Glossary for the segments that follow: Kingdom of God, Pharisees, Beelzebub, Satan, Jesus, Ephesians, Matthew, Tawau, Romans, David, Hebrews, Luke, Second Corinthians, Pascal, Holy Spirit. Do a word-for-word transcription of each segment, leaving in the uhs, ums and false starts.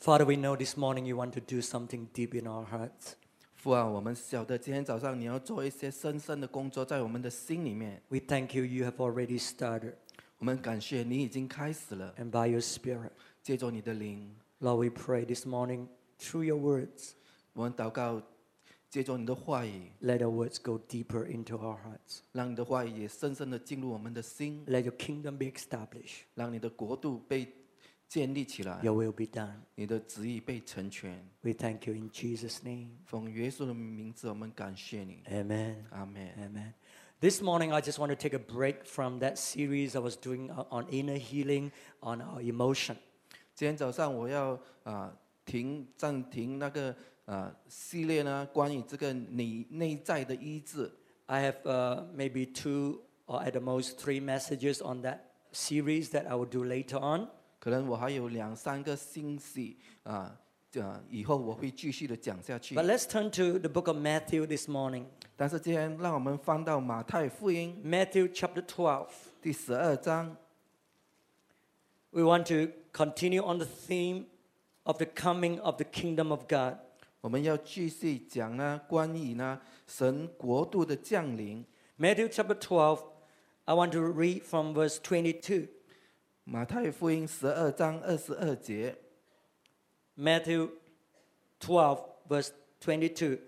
Father, we know this morning you want to do something deep in our hearts. 父啊，我们晓得今天早上你要做一些深深的工作在我们的心里面。We thank you, you have already started. 我们感谢你已经开始了。And by your Spirit, 借着你的灵。Lord, we pray this morning through your words. 我们祷告，借着你的话语。Let your words go deeper into our hearts. 让你的话语也深深的进入我们的心。Let your kingdom be established. 让你的国度被建立起来。Your will be done. 你的旨意被成全。We thank you in Jesus' name. 奉耶稣的名字，我们感谢你。Amen. Amen. Amen. This morning, I just want to take a break from that series I was doing on inner healing, on our emotion. 今天早上我要啊停暂停那个啊系列呢，关于这个你内在的医治。I have uh, maybe two or at the most three messages on that series that I will do later on. 可能我还有两三个星期啊，啊，以后我会继续的讲下去。But let's turn to the book of Matthew this morning. 但是今天让我们翻到马太福音 Matthew chapter twelve 第十二章。We want to continue on the theme of the coming of the kingdom of God. 我们要继续讲呢，关于呢神国度的降临。Matthew chapter twelve, I want to read from verse twenty-two. 马太福音十二章二十二节。Matthew twelve verse twenty-two.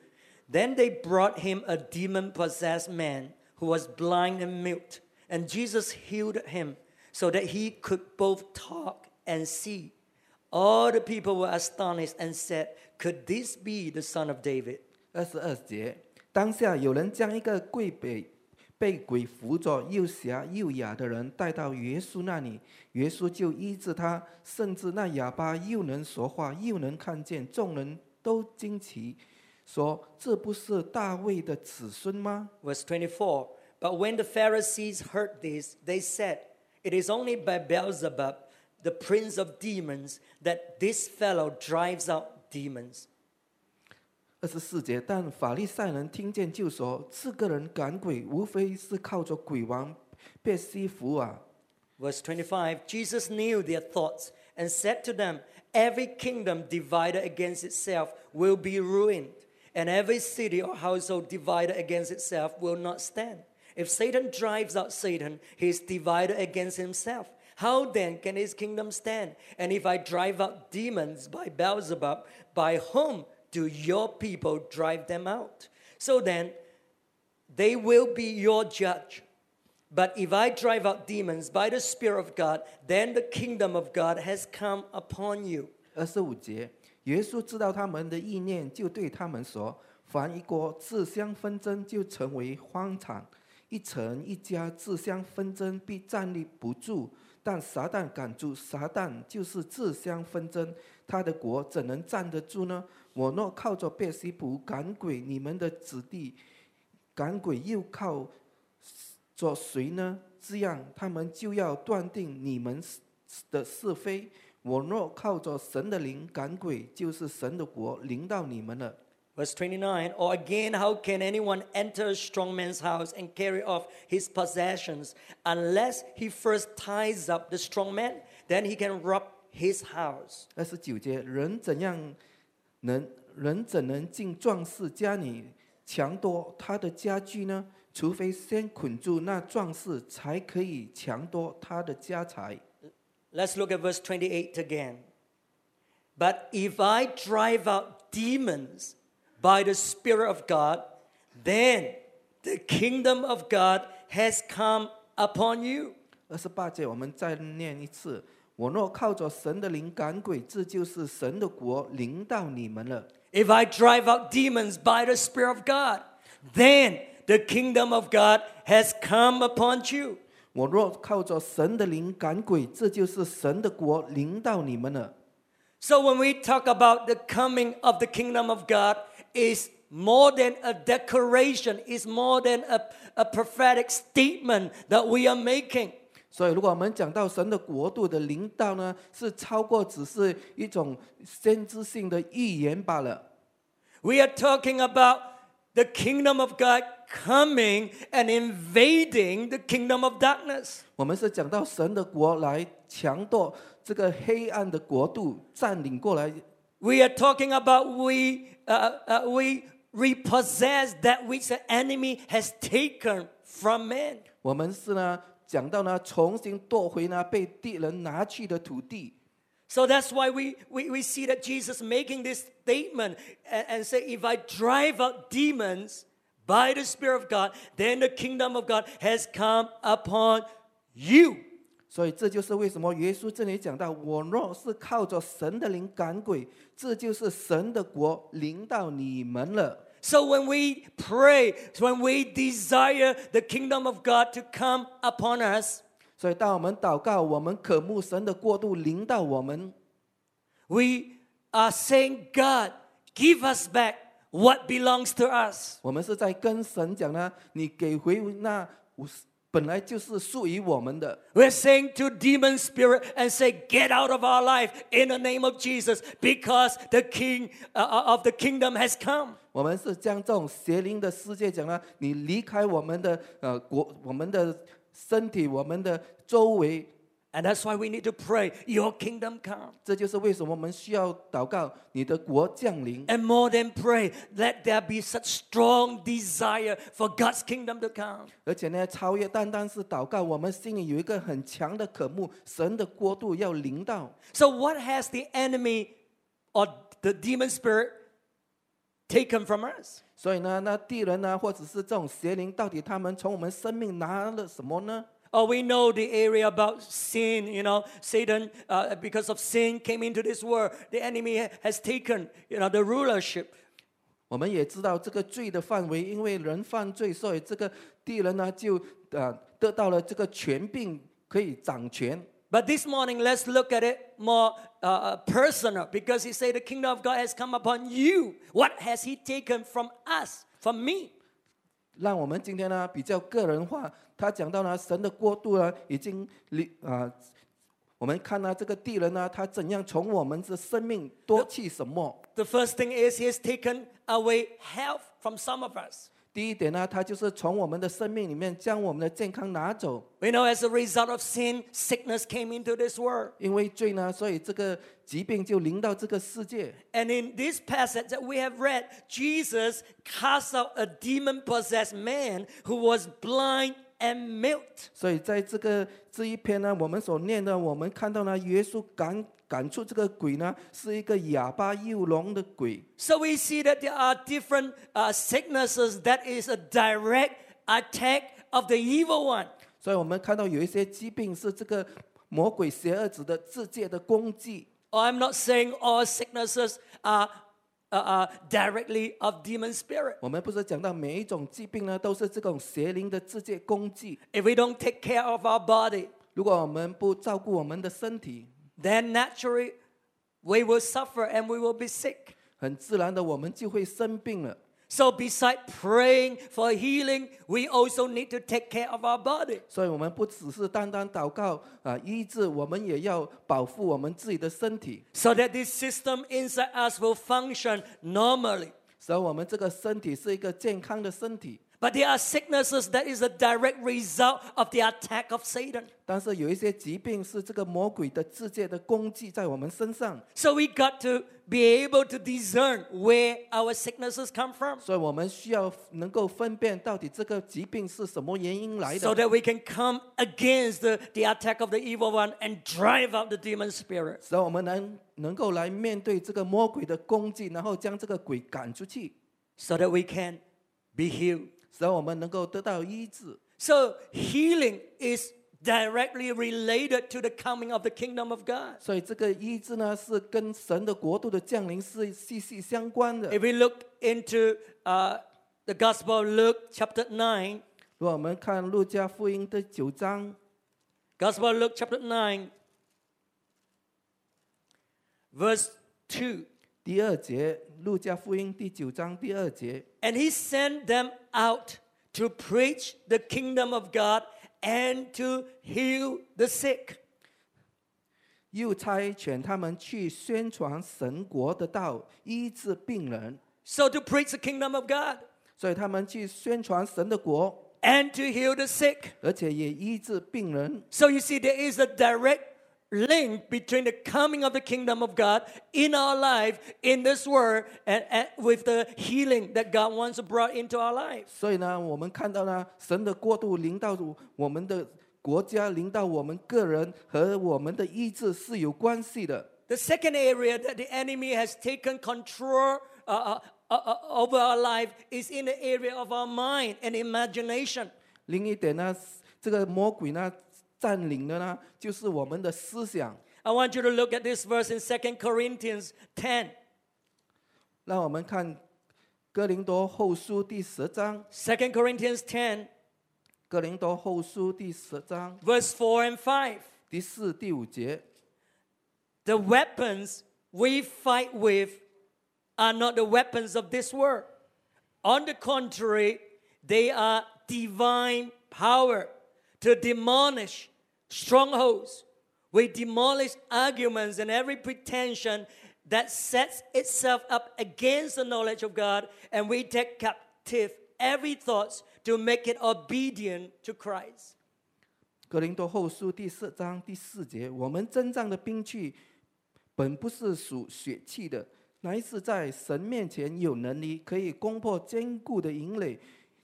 Then they brought him a demon-possessed man who was blind and mute, and Jesus healed him so that he could both talk and see. All the people were astonished and said, "Could this be the son of David?" 二十二节，当下有人将一个跪拜。被鬼附着又瞎又哑的人带到耶稣那里，耶稣就医治他，甚至那哑巴又能说话又能看见，众人都惊奇，说这不是大卫的子孙吗 ？Verse twenty-four. But when the Pharisees heard this, they said, "It is only by Beelzebub, the prince of demons, that this fellow drives out demons." 二十四节，但法利赛人听见就说：“这个人赶鬼，无非是靠着鬼王被西服啊。” Verse twenty-five. Jesus knew their thoughts and said to them, "Every kingdom divided against itself will be ruined, and every city or household divided against itself will not stand. If Satan drives out Satan, he is divided against himself. How then can his kingdom stand? And if I drive out demons by Beelzebub, by whom do your people drive them out? So then, they will be your judge. But if I drive out demons by the Spirit of God, then the kingdom of God has come upon you." 二十五节，耶稣知道他们的意念，就对他们说：“凡一国自相纷争，就成为荒场；一城一家自相纷争，必站立不住。但撒旦赶住撒旦，就是自相纷争，他的国怎能站得住呢？我若靠着别西卜赶鬼，你们的子弟赶鬼又靠着谁呢？这样他们就要断定你们的是非。我若靠着神的灵赶鬼，就是神的国临到你们了。Verse twenty-nine, or again, how can anyone enter a strong man's house and carry off his possessions unless he first ties up the strong man? Then he can rob his house. 二十九节，人怎样能人怎能进壮士家里强夺他的家具呢？除非先捆住那壮士，才可以强夺他的家财。Let's look at verse twenty-eight again. But if I drive out demons by the Spirit of God, then the kingdom of God has come upon you. 二十八节，我们再念一次。我若靠着神的灵赶鬼，这就是神的国临到你们了。If I drive out demons by the Spirit of God, then the kingdom of God has come upon you. 我若靠着神的灵赶鬼，这就是神的国临到你们了。So when we talk about the coming of the kingdom of God, is more than a declaration, is more than a, a prophetic statement that we are making. 所以如果我们讲到神的国度的临到呢，是超过只是一种先知性的预言罢了。We are talking about the kingdom of God coming and invading the kingdom of darkness. 我们是讲到神的国来强夺 We are talking about we uh, uh, we repossess that which the enemy has taken from man. 我们是呢, 讲到呢, 重新夺回呢, 被敌人拿去的土地。 So that's why we, we, we see that Jesus making this statement and, and say, if I drive out demons by the Spirit of God, then the kingdom of God has come upon you. 所以这就是为什么耶稣这里讲到, 我若是靠着神的灵赶鬼, 这就是神的国临到你们了。 So when we pray, when we desire the kingdom of God to come upon us, 所以当我们祷告, 我们渴慕神的国度临到我们, we are saying, God, give us back what belongs to us. 我们是在跟神讲呢, 你给回那本来就是属于我们的。 We're saying to demon spirit and say, get out of our life in the name of Jesus, because the king of the kingdom has come. 我们是将这种邪灵的世界讲呢, 你离开我们的, 呃, 国, 我们的, 身体, 我们的周围, and that's why we need to pray, your kingdom come. 这就是为什么我们需要祷告, 你的国降临。 And more than pray, let there be such strong desire for God's kingdom to come. 而且呢, 超越单单是祷告, 我们心里有一个很强的渴慕, 神的国度要临到。 So what has the enemy or the demon spirit taken from us? 所以呢, 那敌人呢, 或者是这种邪灵, 到底他们从我们生命拿了什么呢? Oh, we know the area about sin, you know, Satan, uh, because of sin came into this world. The enemy has taken, you know, the rulership. 我们也知道这个罪的范围, 因为人犯罪, 所以这个敌人呢, 就, 呃, 得到了这个权柄, 可以掌权。 But this morning, let's look at it more uh, personal, because he said the kingdom of God has come upon you. What has he taken from us, from me? 让我们今天呢, 比较个人化, 他讲到呢, 神的国度呢, 已经, 呃, 我们看呢, 这个敌人呢, 他怎样从我们的生命夺去什么。 The first thing is he has taken away health from some of us. 第一点呢, 他就是从我们的生命里面将我们的健康拿走。 We know as a result of sin, sickness came into this world. 因为罪呢, 所以这个疾病就临到这个世界。 And in this passage that we have read, Jesus cast out a demon-possessed man who was blind and mute. 所以在这个, 这一篇呢, 我们所念的, 我们看到呢, 耶稣赶, 赶出这个鬼呢, 是一个哑巴又聋的鬼。 So we see that there are different uh, sicknesses that is a direct attack of the evil one. 所以我们看到有一些疾病是这个魔鬼邪恶者的自界的攻击。 Oh, I'm not saying all sicknesses are Uh, uh, directly of demon spirit. If we don't take care of our body, then naturally we will suffer and we will be sick. So besides praying for healing, we also need to take care of our body. So that this system inside us will function normally. But there are sicknesses that is a direct result of the attack of Satan. So we got to be able to discern where our sicknesses come from. So that we can come against the, the attack of the evil one and drive out the demon spirit. 所以我们能够来面对这个魔鬼的攻击，然后将这个鬼赶出去。So that we can be healed. So healing is directly related to the coming of the kingdom of God. If we look into uh, the Gospel of Luke chapter nine, Gospel of Luke chapter nine, verse two. 第二节, 路加福音第九章第二节, and he sent them out to preach the kingdom of God and to heal the sick. 又差遣他们去宣传神国的道，医治病人。 So to preach the kingdom of God. 所以他们去宣传神的国。 And to heal the sick. 而且也医治病人。So you see, there is a direct link between the coming of the kingdom of God in our life, in this world, and, and with the healing that God wants to bring into our life. 所以呢，我们看到呢，神的国度临到我们的国家，临到我们个人和我们的意志是有关系的。The second area that the enemy has taken control uh, uh, uh, over our life is in the area of our mind and imagination. 另一点呢，这个魔鬼呢。占领的呢，就是我们的思想。I want you to look at this verse in Second Corinthians ten. 让我们看哥林多后书第十章。Second Corinthians ten. 哥林多后书第十章。Verse four and five. 第四、第五节。The weapons we fight with are not the weapons of this world. On the contrary, they are divine power to demolish strongholds. We demolish arguments and every pretension that sets itself up against the knowledge of God, and we take captive every thought to make it obedient to Christ. 哥林多后书第四章第四节，我们征战的兵器本不是属血气的，乃是在神面前有能力，可以攻破坚固的营垒，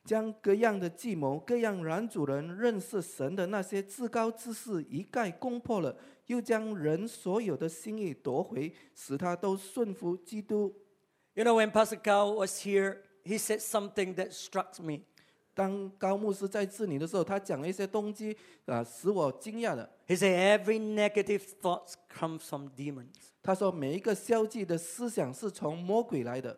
将各样的计谋，各样拦阻人认识神的那些至高之事一概攻破了，又将人所有的心意夺回，使他都顺服基督。You know, when Pascal was here, he said something that struck me. 当高牧师在这里的时候，他讲了一些东西啊，使我惊讶的。He said every negative thought comes from demons. 他说每一个消极的思想是从魔鬼来的。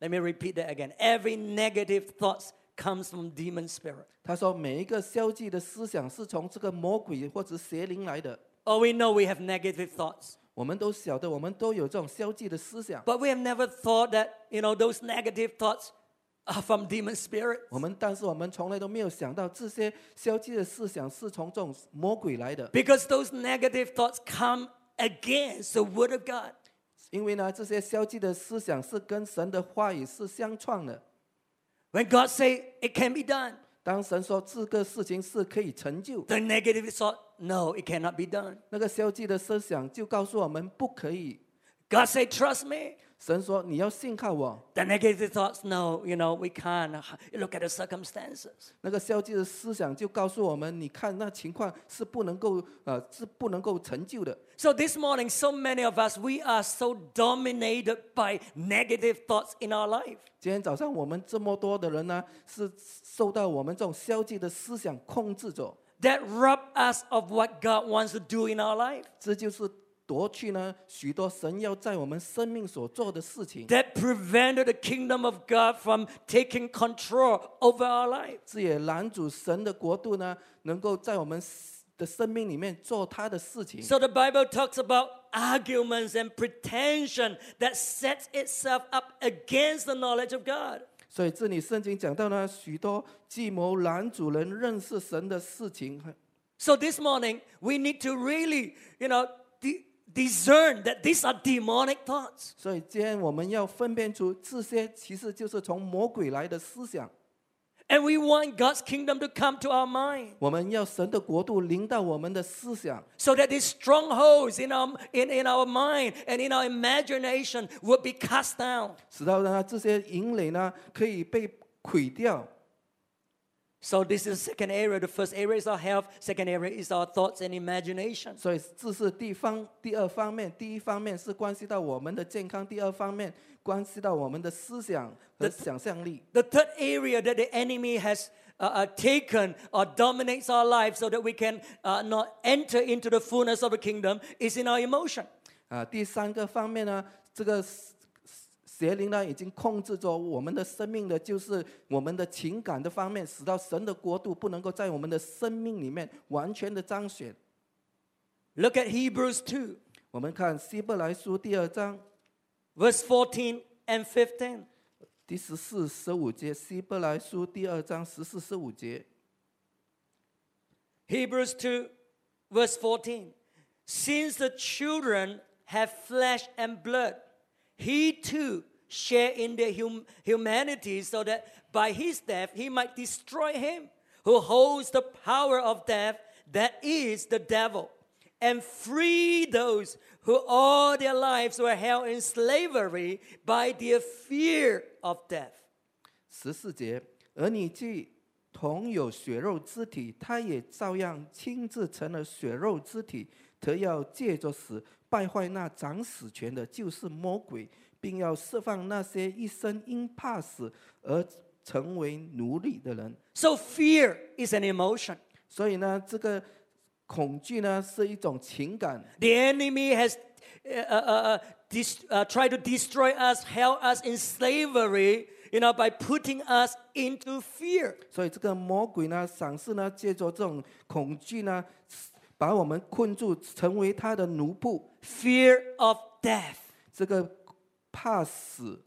Let me repeat that again. Every negative thought comes from demon spirit. 他说每一个消极的思想是从这个魔鬼或者邪灵来的。Oh, we know we have negative thoughts. 我们都晓得，我们都有这种消极的思想。But we have never thought that, you know, those negative thoughts are from demon spirit. 我们但是我们从来都没有想到这些消极的思想是从这种魔鬼来的。Because those negative thoughts come against the word of God. 因为呢，这些消极的思想是跟神的话语是相撞的。When God says it can be done, 当神说这个事情是可以成就 ，the negative thought, no, it cannot be done. 那个消极的思想就告诉我们不可以。God says trust me. 神说你要信靠我。The negative thoughts, no, you know we can't. Look at the circumstances. 那个消极的思想就告诉我们，你看那情况是不能够呃是不能够成就的。So this morning, so many of us, we are so dominated by negative thoughts in our life. 今天早上我们这么多的人呢，是受到我们这种消极的思想控制着。That rob us of what God wants to do in our life. 这就是夺去呢许多神要在我们生命所做的事情。That prevented the kingdom of God from taking control over our life. 这也拦阻神的国度呢，能够在我们的生命里面做他的事情。So the Bible talks about arguments and pretension that sets itself up against the knowledge of God. 所以这里圣经讲到呢，许多计谋拦阻人认识神的事情。So this morning we need to really, you know, de- discern that these are demonic thoughts. 所以今天我们要分辨出这些其实就是从魔鬼来的思想。And we want God's kingdom to come to our mind. 我们要神的国度临到我们的思想。So that these strongholds in our in in our mind and in our imagination would be cast down. 使到呢这些营垒呢可以被毁掉。So this is the second area. The first area is our health. Second area is our thoughts and imagination. 所以这是第方第二方面，第一方面是关系到我们的健康，第二方面关系到我们的思想和想象力。The third area that the enemy has uh, taken or dominates our life, so that we can uh, not enter into the fullness of the kingdom, is in our emotion. 啊，第三个方面呢，这个邪灵呢已经控制着我们的生命的，就是我们的情感的方面，使到神的国度不能够在我们的生命里面完全的彰显。Look at Hebrews two. 我们看希伯来书第二章 Verse fourteen and fifteen. 第十四、十五节，希伯来书第二章十四、十五节。Hebrews two, verse fourteen. Since the children have flesh and blood, he too share in their hum- humanity, so that by his death he might destroy him who holds the power of death, that is the devil, and free those who all their lives were held in slavery by their fear of death. 十四节，而你既同有血肉之体，他也照样亲自成了血肉之体，特要借着死败坏那掌死权的，就是魔鬼，并要释放那些一生因怕死而成为奴隶的人。So fear is an emotion. 所以呢，这个。恐惧呢是一种情感。The enemy has uh, uh, dis, uh, tried to destroy us, held us in slavery, you know, by putting us into fear. 所以这个魔鬼呢，尝试呢，借着这种恐惧呢，把我们困住，成为他的奴仆。Fear of death. 这个怕死。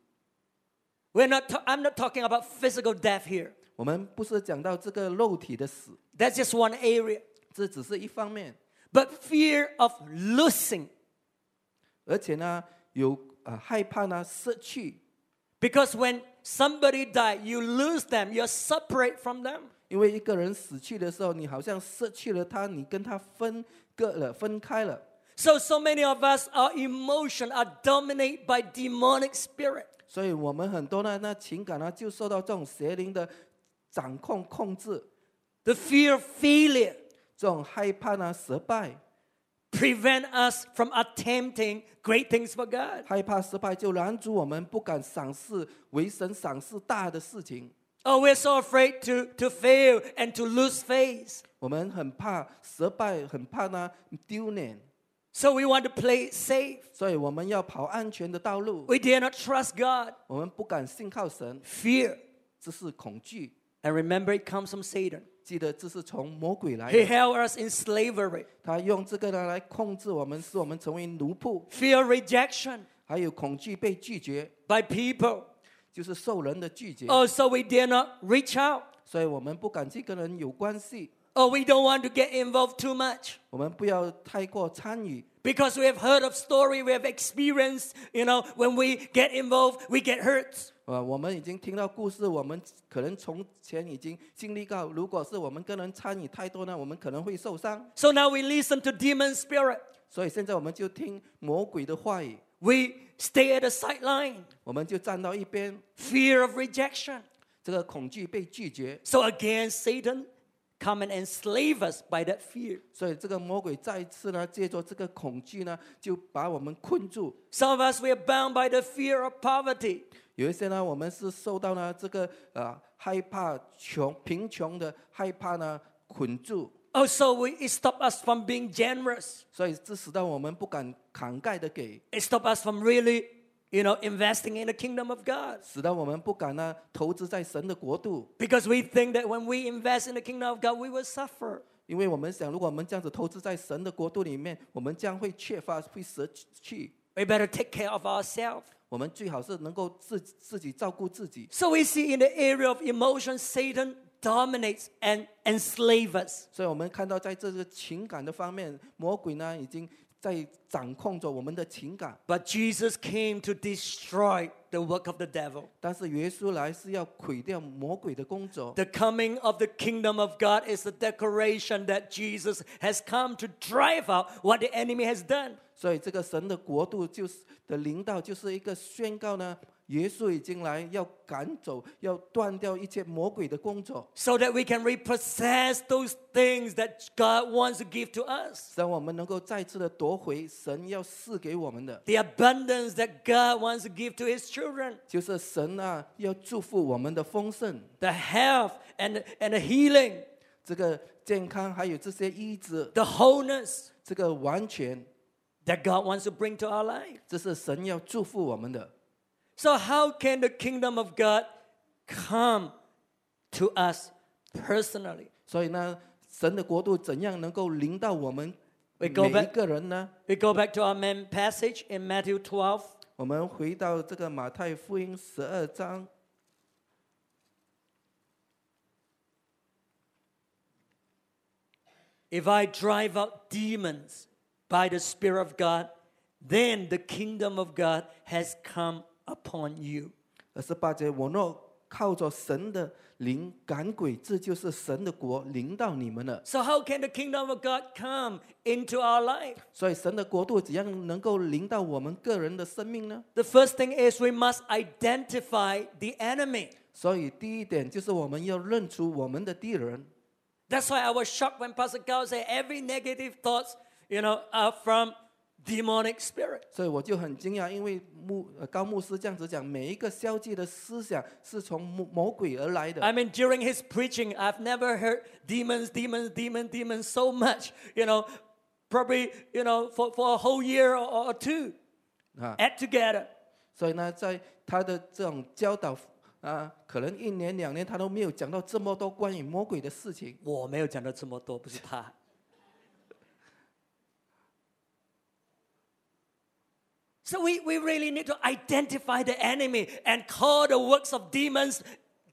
We're not. Ta- I'm not talking about physical death here. 我们不是讲到这个肉体的死。That's just one area. 这只是一方面 ，but fear of losing， 而且呢，有啊、呃、害怕呢失去 ，because when somebody dies, you lose them, you separate from them。因为一个人死去的时候，你好像失去了他，你跟他分割了，分开了。So so many of us, our emotion are dominated by demonic spirit。所以我们很多呢，那情感呢就受到这种邪灵的掌控控制。The fear of failure。这种害怕呢，失败 ，prevent us from attempting great things for God。害怕失败就拦阻我们不敢尝试为神尝试大的事情。Oh, we're so afraid to to fail and to lose face。我们很怕失败，很怕呢丢脸。So we want to play safe。所以我们要跑安全的道路。We dare not trust God。我们不敢信靠神。Fear， 这是恐惧。And remember, it comes from Satan。记得这是从魔鬼来的。He held us in slavery. 他用这个来控制我们，使我们成为奴仆。Fear rejection. 还有恐惧被拒绝。By people. 就是受人的拒绝。Oh, so we dare not reach out. 所以我们不敢去跟人有关系。Oh, we don't want to get involved too much. 我们不要太过参与。Because we have heard of story, we have experienced, you know, when we get involved, we get hurt.呃，我们已经听到故事，我们可能从前已经经历过。如果是我们跟人参与太多呢，我们可能会受伤。So now we listen to demon spirit. 所以现在我们就听魔鬼的话语。We stay at the sideline. 我们就站到一边。Fear of rejection. 这个恐惧被拒绝。So again, Satan come and enslave us by that fear. 所以这个魔鬼再次呢，借着这个恐惧呢，就把我们困住。Some of us we are bound by the fear of poverty.有一些呢，我们是受到呢这个呃害怕穷贫穷的害怕呢捆住。Oh, so we it stop us from being generous. 所以这使到我们不敢慷慨的给。It stop us from really, you know, investing in the kingdom of God. 使到我们不敢呢投资在神的国度。Because we think that when we invest in the kingdom of God, we will suffer. 因为我们想，如果我们这样子投资在神的国度里面，我们将会缺乏，会失去。We better take care of ourselves.我们最好是能够自自己照顾自己。So we see in the area of emotion, Satan dominates and enslaves us. 所以我们看到在这个情感的方面，魔鬼呢已经在掌控着我们的情感。But Jesus came to destroy the work of the devil. 但是耶稣来是要毁掉魔鬼的工作。The coming of the kingdom of God is a declaration that Jesus has come to drive out what the enemy has done.所以这个神的国度就是的领导就是一个宣告呢，耶稣已经来要赶走，要断掉一切魔鬼的工作。So that we can repossess those things that God wants to give to us. 让我们能够再次的夺回神要赐给我们的。The abundance that God wants to give to His children. 就是神啊，要祝福我们的丰盛。The health and and the healing. 这个健康还有这些医治。The wholeness. 这个完全。That God wants to bring to our life. 这是神要祝福我们的。So how can the kingdom of God come to us personally? 所以呢，神的国度怎样能够临到我们每一个人呢？ We go back to our main passage in Matthew twelve. 我们回到这个马太福音十二章。If I drive out demons.By the Spirit of God, then the kingdom of God has come upon you. 二十八节，我若靠着神的灵赶鬼，这就是神的国临到你们了。So how can the kingdom of God come into our life? 所以神的国度怎样能够临到我们个人的生命呢 ？The first thing is we must identify the enemy. 所以第一点就是我们要认出我们的敌人。That's why I was shocked when Pascal said every negative thoughts, you know, are from demonic spirit. 所以我就很惊讶，因为牧高牧师这样子讲，每一个消极的思想是从魔鬼而来的。I mean, during his preaching, I've never heard demons, demons, demons, demons so much. You know, probably you know for for a whole year or, or two. At together. 所以呢，在他的这种教导啊，可能一年两年他都没有讲到这么多关于魔鬼的事情。我没有讲到这么多，不是他。So we, we really need to identify the enemy and call the works of demons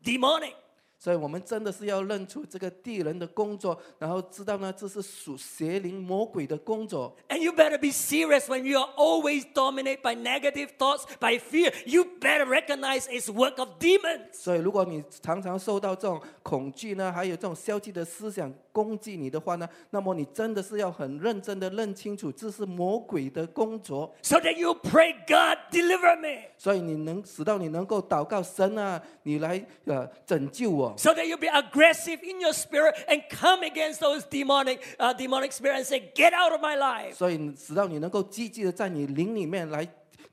demonic. 所以我们真的是要认出这个敌人的工作，然后知道呢，这是属邪灵魔鬼的工作。And you better be serious when you are always dominated by negative thoughts, by fear. You better recognize it's work of demons. 所以如果你常常受到这种恐惧呢，还有这种消极的思想攻击你的话呢，那么你真的是要很认真的认清楚，这是魔鬼的工作。So that you pray, God deliver me. 所以你能使到你能够祷告神啊，你来呃拯救我。So that you be aggressive in your spirit and come against those demonic, uh, demonic spirits and say, "Get out of my life." 所以直到你能够积极的在你灵里面来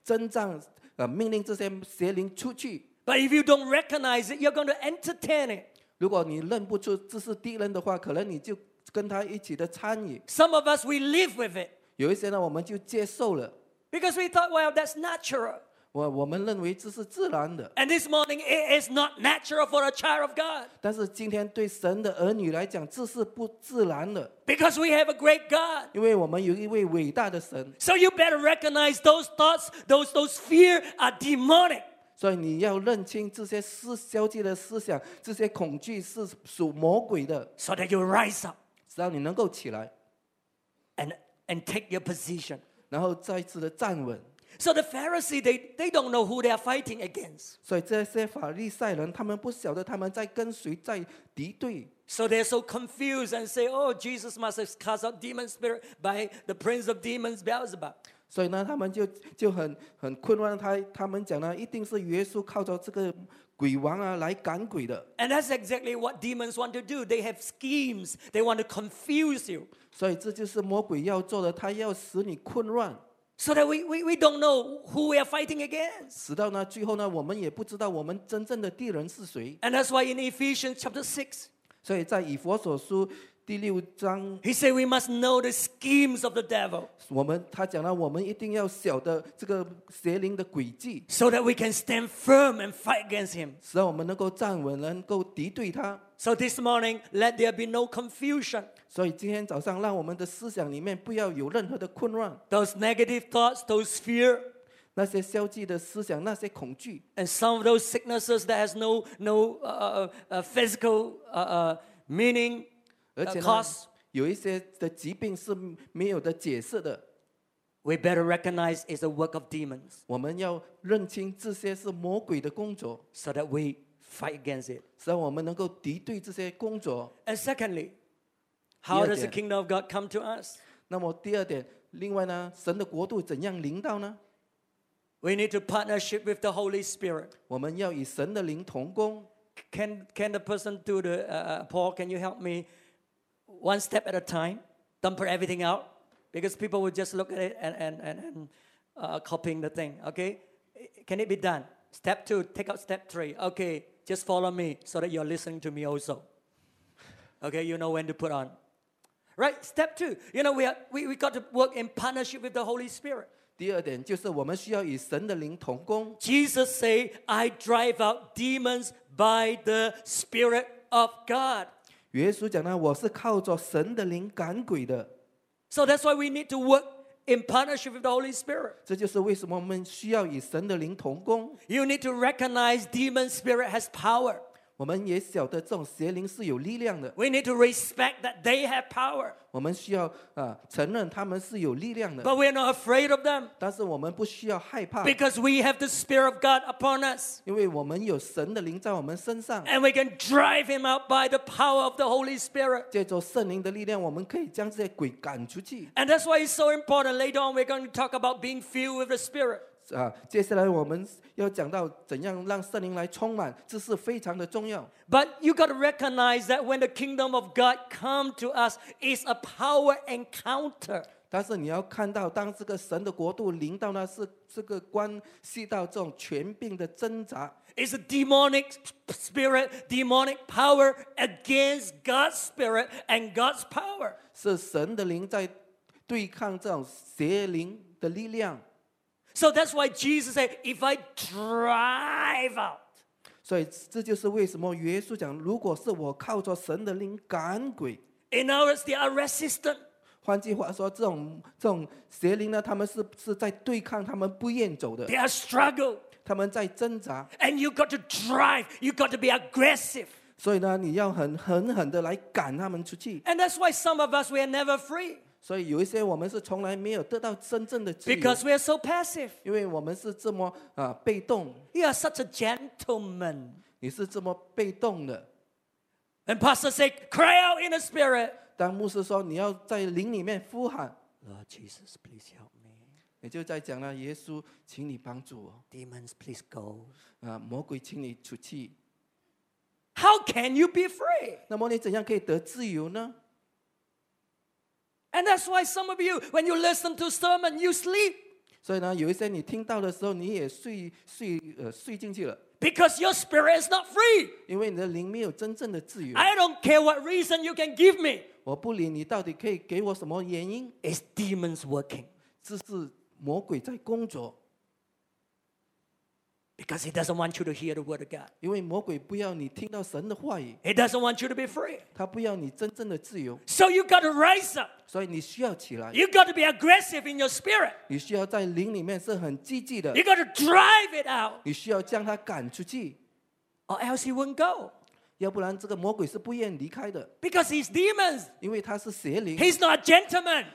征战，呃，命令这些邪灵出去。But if you don't recognize it, you're going to entertain it. 如果你认不出这是敌人的话，可能你就跟他一起的参与。Some of us we live with it. 有一些呢，我们就接受了。Because we thought, well, that's natural. 我我们认为这是自然的。And this morning it is not natural for a child of God. 但是今天对神的儿女来讲，这是不自然的。Because we have a great God. 因为我们有一位伟大的神。So you better recognize those thoughts, those those fear are demonic. 所以你要认清这些思消极的思想，这些恐惧是属魔鬼的。So that you rise up. 直到你能够起来。And and take your position. 然后再次的站稳。So the Pharisees, they, they don't know who they are fighting against. So they're so confused and say, oh, Jesus must have cast out demon spirit by the prince of demons, Beelzebub. 所以呢，他们就就很很困惑。他他们讲呢，一定是耶稣靠着这个鬼王啊来赶鬼的。And that's exactly what demons want to do. They have schemes. They want to confuse you. 所以这就是魔鬼要做的，他要使你混乱。So that we, we, we don't know who we are fighting against. And that's why in Ephesians chapter six, he said we must know the schemes of the devil. So that we can stand firm and fight against him. So this morning, let there be no confusion. 所以今天早上，让我们的思想里面不要有任何的混乱。Those negative thoughts, those fear, 那些消极的思想，那些恐惧。And some of those sicknesses that has no no uh, uh, physical uh, uh, meaning, uh, cause. 有一些的疾病是没有的解释的。We better recognize it's a work of demons. 我们要认清这些是魔鬼的工作。So that we fight against it. 使我们能够敌对这些工作。And secondly. How does the kingdom of God come to us? 那么第二点，另外呢，神的国度怎样临到呢 ？We need to partnership with the Holy Spirit. 我们要与神的灵同工。Can can the person do the、uh, Paul? Can you help me? One step at a time. Don't put everything out because people will just look at it and and and, and、uh, copying the thing. Okay? Can it be done? Step two. Take out step three. Okay. Just follow me so that you're listening to me also. Okay. You know when to put on. Right, step two. You know, we are, we we got to work in partnership with the Holy Spirit. 第二点就是我们需要与神的灵同工。Jesus said, "I drive out demons by the Spirit of God." 耶稣讲呢，我是靠着神的灵赶鬼的。So that's why we need to work in partnership with the Holy Spirit. 这就是为什么我们需要与神的灵同工。You need to recognize demon spirit has power. We need to respect that they have power. But we are not afraid of them. Because we have the Spirit of God upon us. And we can drive him out by the power of the Holy Spirit. And that's why it's so important. Later on, we're going to talk about being filled with the Spirit. 啊，接下来我们要讲到怎样让圣灵来充满，这是非常的重要。 But you got to recognize that when the kingdom of God comes to us, it's a power encounter. 但是你要看到，当这个神的国度临到呢，是这个关系到这种权柄的挣扎。 It's a demonic spirit, demonic power against God's spirit and God's power. 是神的灵在对抗这种邪灵的力量。 So that's why Jesus said, if I drive out. 所以这就是为什么耶稣讲，如果是我靠着神的灵赶鬼。 In ours, they are resistant. 换句话说，这种这种邪灵呢，他们是是在对抗，他们不愿走的。 They are struggle. 他们在挣扎。 And you got to drive. You got to be aggressive. 所以呢，你要很狠狠的来赶他们出去。 And that's why some of us we are never free. 所以有一些我们是从来没有得到真正的自由。 Because we are so passive. 因为我们是这么啊被动。 You are such a gentleman. 你是这么被动的。 And pastor said, "Cry out in the spirit." 当牧师说你要在灵里面呼喊。 Lord Jesus, please help me. 你就在讲了，耶稣，请你帮助我。 Demons, please go. 啊，魔鬼，请你出去。 How can you be free? 那么你怎样可以得自由呢？ And that's why some of you, when you listen to sermon, you sleep. 所以呢，有一些你听到的时候，你也睡睡呃睡进去了。 Because your spirit is not free. 因为你的灵没有真正的自由。 I don't care what reason you can give me. 我不理你到底可以给我什么原因。 It's demons working. 这是魔鬼在工作。 Because he doesn't want you to hear the word of God. He doesn't want you to be free. So you got to rise up. You got to be aggressive in your spirit. You got to drive it out. Or else he won't go. Because he's demons. He's not a gentleman.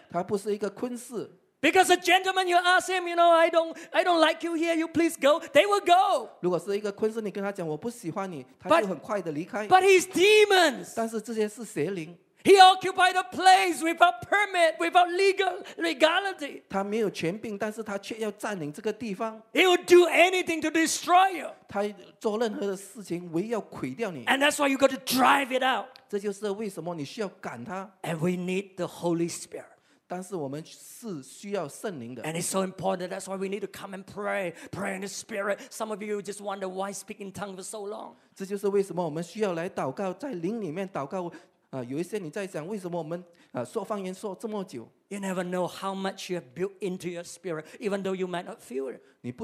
Because a gentleman, you ask him, you know, I don't, I don't like you here. You please go. They will go. But, but he's demons. He occupied a place without permit, without legal legality. He will do anything to destroy you. And that's why you got to drive it out. And we need the Holy Spirit. And it's so important. That's why we need to come and pray. Pray in the Spirit. Some of you just wonder why speak in tongues for so long. You never know how much you have built into your spirit, even though you might not feel it. The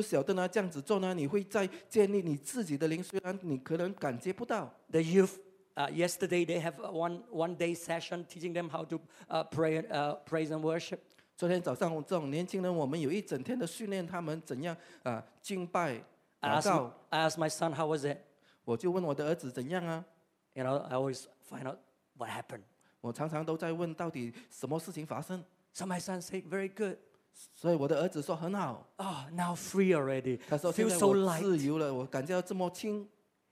youth. Uh, yesterday they have one one day session teaching them how to uh, pray uh, praise and worship. 昨天早上，这种年轻人，我们有一整天的训练他们怎样 uh, 敬拜 I asked, I asked my son how was it. 我就问我的儿子怎样啊。 You know, I always find out what happened. 我常常都在问到底什么事情发生。 So my son said, very good. 所以我的儿子说很好。 Oh, now free already. 他说，现在我自由了， feel so light. 我感觉到这么轻。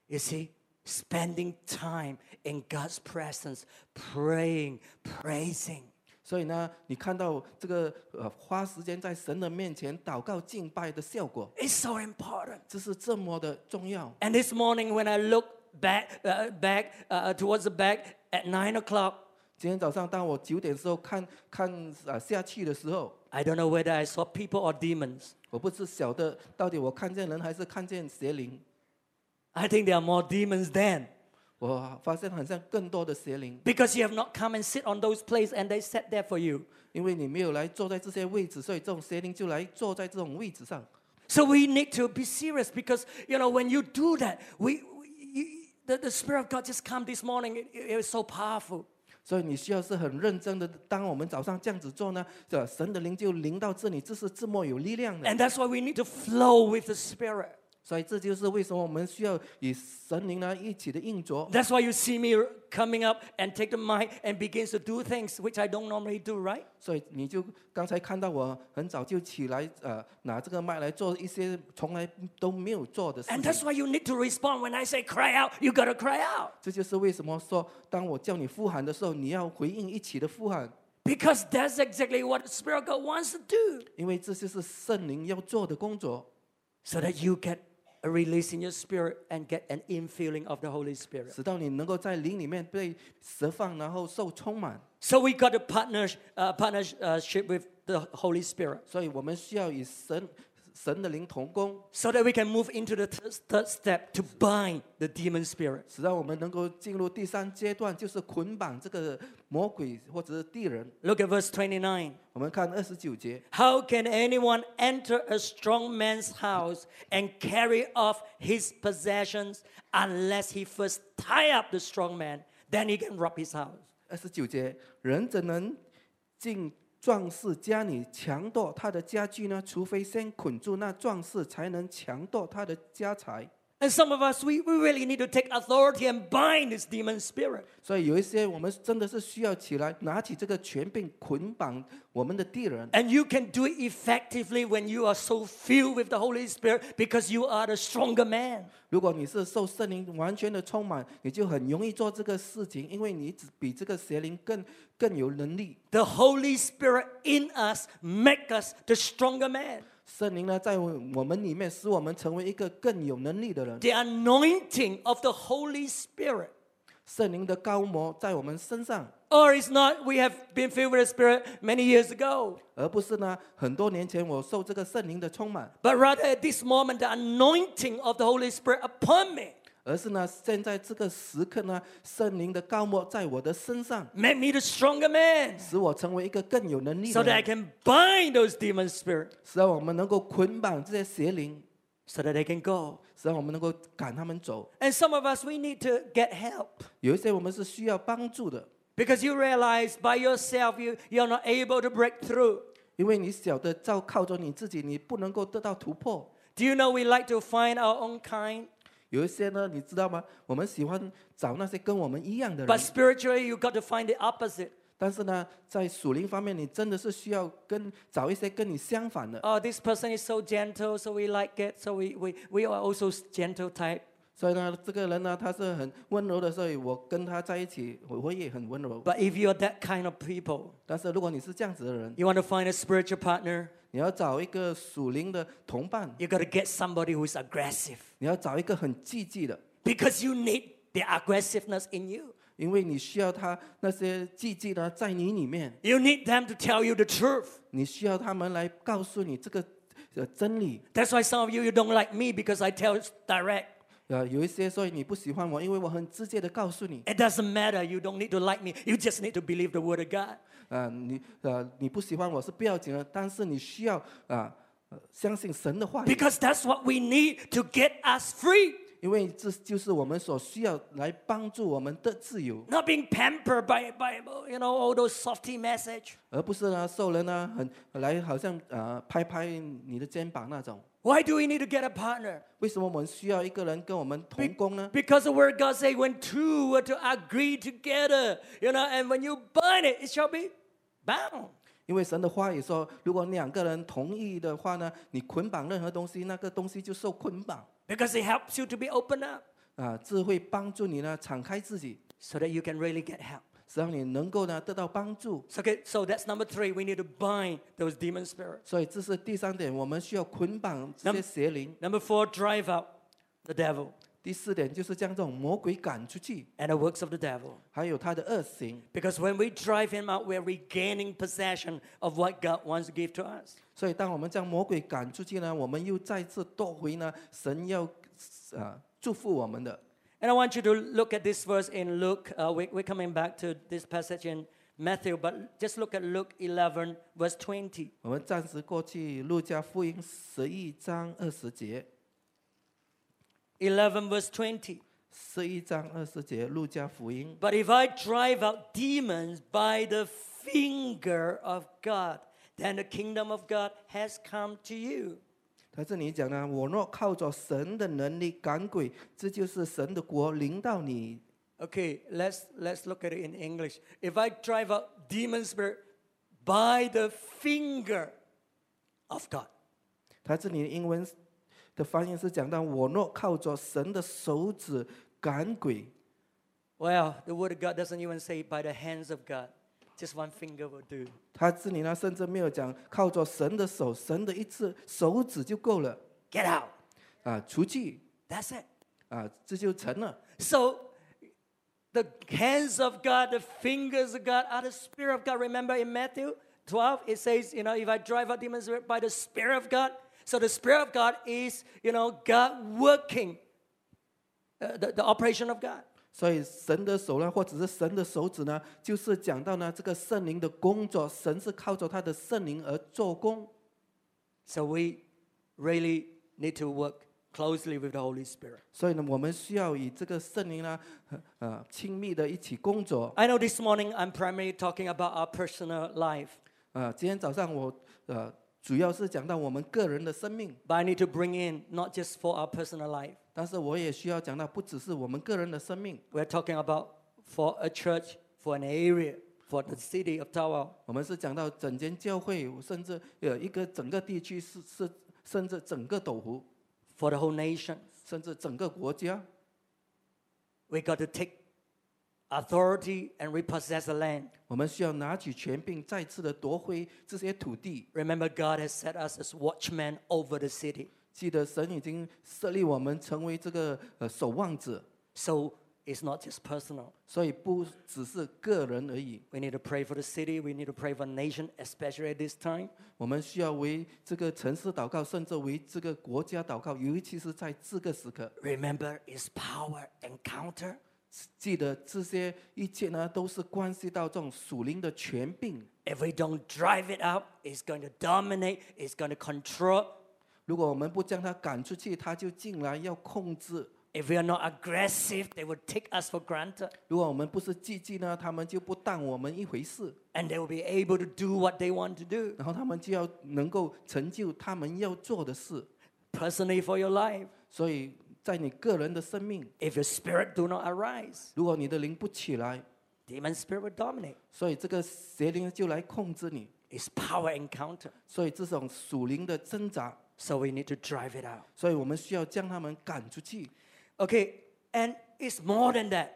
You see? Spending time in God's presence, praying, praising. 所以呢，你看到这个呃花时间在神的面前祷告敬拜的效果。 It's so important. 这是这么的重要。 And this morning when I look back, uh, back uh, towards the back at nine o'clock. 今天早上当我九点时候看看啊下去的时候。 I don't know whether I saw people or demons. 我不知晓得到底我看见人还是看见邪灵。 I think there are more demons than. Because you have not come and sit on those places and they sat there for you. So we need to be serious because, you know, when you do that, we, we you, the, the Spirit of God just come this morning. It, it was so powerful. 所以你需要是很认真的，当我们早上这样子做呢，神的灵就临到这里，这是这么有力量的。And that's why we need to flow with the Spirit. That's why you see me coming up and take the mic and begins to do things which I don't normally do, right? And that's why you need to respond when I say cry out. You gotta cry out. Because that's exactly what the Spirit of God wants to do. So that you get a release in your spirit and get an infilling of the Holy Spirit. So we got a partners, uh, partnership with the Holy Spirit. So that we can move into the third, third step to bind the demon spirit. Look at verse twenty-nine. How can anyone enter a strong man's house and carry off his possessions unless he first tie up the strong man? Then he can rob his house. And some of us, we, we really need to take authority and bind this demon spirit. And you can do it effectively when you are so filled with the Holy Spirit because you are the stronger man. The Holy Spirit in us makes us the stronger man. The anointing of the Holy Spirit. Or it's not we have been filled with the Spirit many years ago. But rather at this moment, the anointing of the Holy Spirit upon me. Make me the stronger man. So that I can bind those demon spirits. So that they can go. And some of us, we need to get help. Because you realize by yourself, you, you're not able to break through. Do you know we like to find our own kind? But spiritually, you got to find the opposite. Oh, this person is so gentle, so we like it, so we we we are also gentle type. But if you are that kind of people, you want to find a spiritual partner. You gotta get somebody who is aggressive. Because you need the aggressiveness in you. You need them to tell you the truth. That's why some of you, you don't like me because I tell you direct. It doesn't matter. You don't need to like me. You just need to believe the word of God. Because that's what we need to get us free. Not being pampered by, by you know, all those softy messages. Why do we need to get a partner? Because the word God says, when two were to agree together, you know, and when you bind it, it shall be bound. Because it helps you to be open up. So that you can really get help. So, okay, so that's number three. We need to bind those demon spirits. Number, number four, drive out the devil. And the works of the devil. Because when we drive him out, we're regaining possession of what God wants to give to us. And I want you to look at this verse in Luke. Uh, we, we're coming back to this passage in Matthew, but just look at Luke eleven, verse twenty. eleven, verse twenty. But if I drive out demons by the finger of God, then the kingdom of God has come to you. 他这里讲呢，我若靠着神的能力赶鬼，这就是神的国临到你。Okay, let's let's look at it in English. If I drive out demon spirit by the finger of God. 他这里英文的翻译是讲到我若靠着神的手指赶鬼。Well, the word of God doesn't even say by the hands of God. Just one finger will do. 他这里呢，甚至没有讲靠着神的手，神的一只手指就够了。Get out. 啊，出去。That's it. 啊，这就成了。So. The hands of God, the fingers of God, are the Spirit of God. Remember in Matthew twelve, it says, you know, if I drive out demons by the Spirit of God. So the Spirit of God is, you know, God working, uh, the, the operation of God. 所以神的手呢，或者是神的手指呢，就是讲到呢这个圣灵的工作，神是靠着他的圣灵而做工。So we really need to work closely with the Holy Spirit. 所以呢，我们需要与这个圣灵呢，呃，亲密的一起工作。I know this morning I'm primarily talking about our personal life. 呃，今天早上我呃主要是讲到我们个人的生命。But I need to bring in not just for our personal life. 但是我也需要讲到不只是我们个人的生命。We're talking about for a church, for an area, for the city of Tawau. 我们是讲到整间教会，甚至有一个整个地区，是是甚至整个斗湖。For the whole nation, 甚至整个国家 ，we got to take authority and repossess the land. 我们需要拿起权柄，再次的夺回这些土地。Remember, God has set us as watchmen over the city. 记得神已经设立我们成为这个呃守望者。So it's not just personal. 所以不只是个人而已。We need to pray for the city. We need to pray for the nation, especially at this time. 我们需要为这个城市祷告，甚至为这个国家祷告，尤其是在这个时刻。Remember, it's power encounter. 记得这些一切呢，都是关系到这种属灵的权柄。If we don't drive it out, it's going to dominate. It's going to control. 如果我们不将它赶出去，它就进来要控制。If we are not aggressive, they will take us for granted. 如果我们不是积极呢，他们就不当我们一回事。And they will be able to do what they want to do. 然后他们就要能够成就他们要做的事。Personally for your life. 所以在你个人的生命。If your spirit do not arise. 如果你的灵不起来。Demon spirit will dominate. 所以这个邪灵就来控制你。It's power encounter. 所以这种属灵的挣扎。So we need to drive it out. 所以我们需要将他们赶出去。Okay, and it's more than that.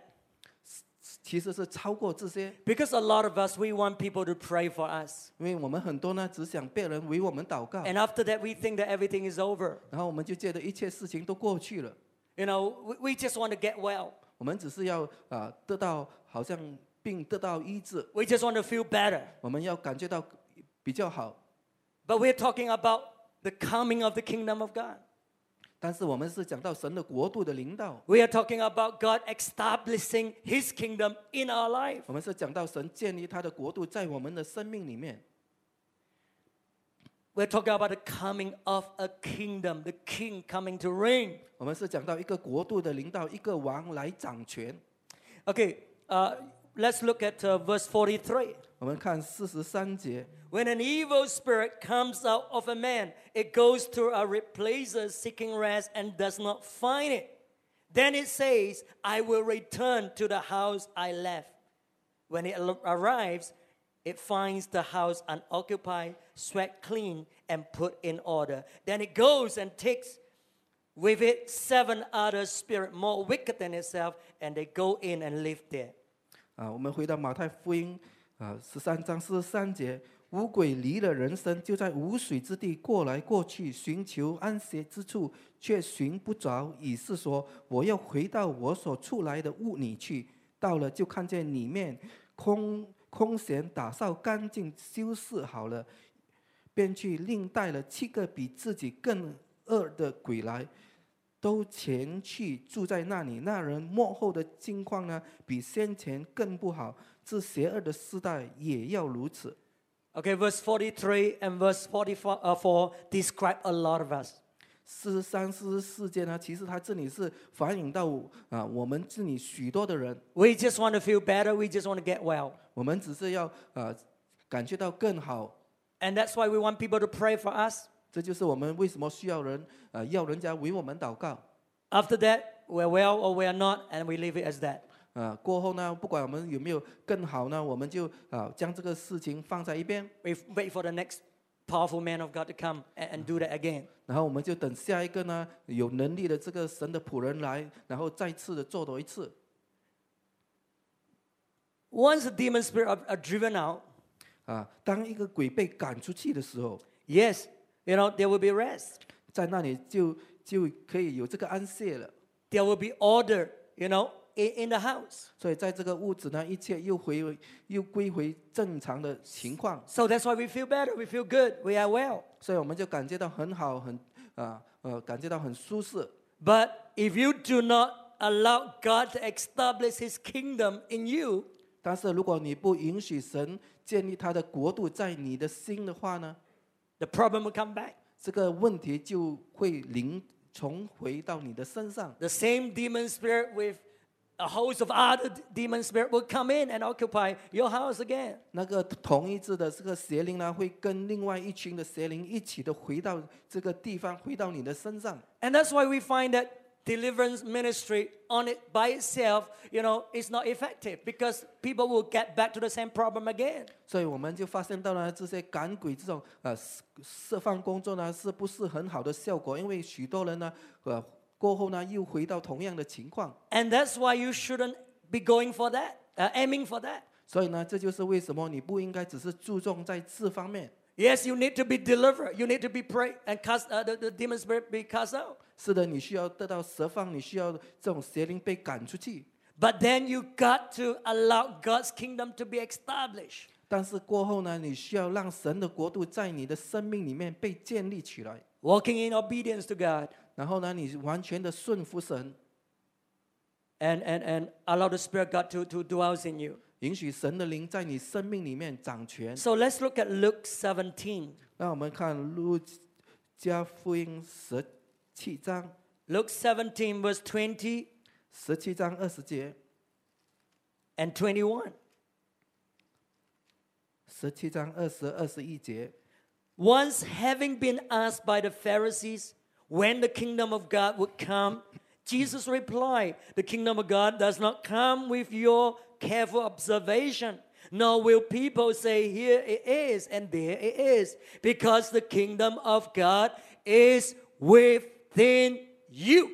其实是超过这些。Because a lot of us, we want people to pray for us. 因为我们很多呢，只想别人为我们祷告。And after that, we think that everything is over. 然后我们就觉得一切事情都过去了。You know, we we just want to get well. 我们只是要啊得到好像病得到医治。We just want to feel better. 我们要感觉到比较好。But we're talking about the coming of the kingdom of God. 但是我们是讲到神的国度的领导。We are talking about God establishing His kingdom in our life. 我们是讲到神建立他的国度在我们的生命里面。We're talking about the coming of a kingdom, the king coming to reign. 我们是讲到一个国度的领导，一个王来掌权。Okay, uh, let's look at uh, verse forty-three. 我们看四十三节。When an evil spirit comes out of a man, it goes to a replacer seeking rest and does not find it. Then it says, I will return to the house I left. When it arrives, it finds the house unoccupied, swept clean, and put in order. Then it goes and takes with it seven other spirits more wicked than itself, and they go in and live there. 啊，我们回到马太福音啊十三章四十三节。五鬼离了人身，就在无水之地过来过去，寻求安歇之处，却寻不着。以是说，我要回到我所出来的屋里去。到了，就看见里面空空闲，打扫干净，修饰好了，便去另带了七个比自己更恶的鬼来，都前去住在那里。那人末后的境况呢，比先前更不好。这邪恶的世代也要如此。Okay, verse forty-three and verse forty-four describe a lot of us. 四三四四节呢，其实它这里是反映到啊我们这里许多的人。We just want to feel better. We just want to get well. 我们只是要啊感觉到更好。And that's why we want people to pray for us. 这就是我们为什么需要人啊、呃，要人家为我们祷告。After that, we're well or we're not, and we leave it as that. 啊、呃，过后呢，不管我们有没有更好呢，我们就啊、呃、将这个事情放在一边。We wait for the next powerful man of God to come and do that again. 然后我们就等下一个呢有能力的这个神的仆人来，然后再次的做多一次。Once the demon spirit are, are driven out, 啊，当一个鬼被赶出去的时候 ，Yes, you know there will be rest. 在那里就就可以有这个安歇了。There will be order, you know, in in the house. 所以在这个屋子呢，一切又回又归回正常的情况。So that's why we feel better, we feel good, we are well. 所以我们就感觉到很好，很啊呃，感觉到很舒适。But if you do not allow God to establish His kingdom in you. 但是如果你不允许神建立他的国度在你的心的话呢 ，the problem will come back. 这个问题就会临重回到你的身上。The same demon spirit with a host of other demon spirit will come in and occupy your house again. 那个同一只的这个邪灵呢，会跟另外一群的邪灵一起的回到这个地方，回到你的身上。And that's why we find that.Deliverance ministry on it by itself, you know, is not effective because people will get back to the same problem again. 所以我们就发现到了这些赶鬼这种呃释放工作呢，是不是很好的效果？因为许多人呢，呃，过后呢又回到同样的情况。And that's why you shouldn't be going for that, uh, aiming for that. 所以呢，这就是为什么你不应该只是注重在这方面。Yes, you need to be delivered. You need to be prayed and cast, uh, the, the demon spirit be cast out. 是的，你需要得到释放，你需要这种邪灵被赶出去。But then you got to allow God's kingdom to be established. 但是过后呢，你需要让神的国度在你的生命里面被建立起来。Walking in obedience to God. 然后呢，你完全的顺服神。And and and allow the Spirit God to to dwell in you.允许神的灵在你生命里面掌权。So let's look at Luke seventeen. 那我们看路加福音十七章。Luke seventeen verse twenty. 十七章二十节。And twenty-one. 十七章二十二十一节。Once having been asked by the Pharisees when the kingdom of God would come, Jesus replied, "The kingdom of God does not come with your careful observation, nor will people say here it is and there it is, because the kingdom of God is within you."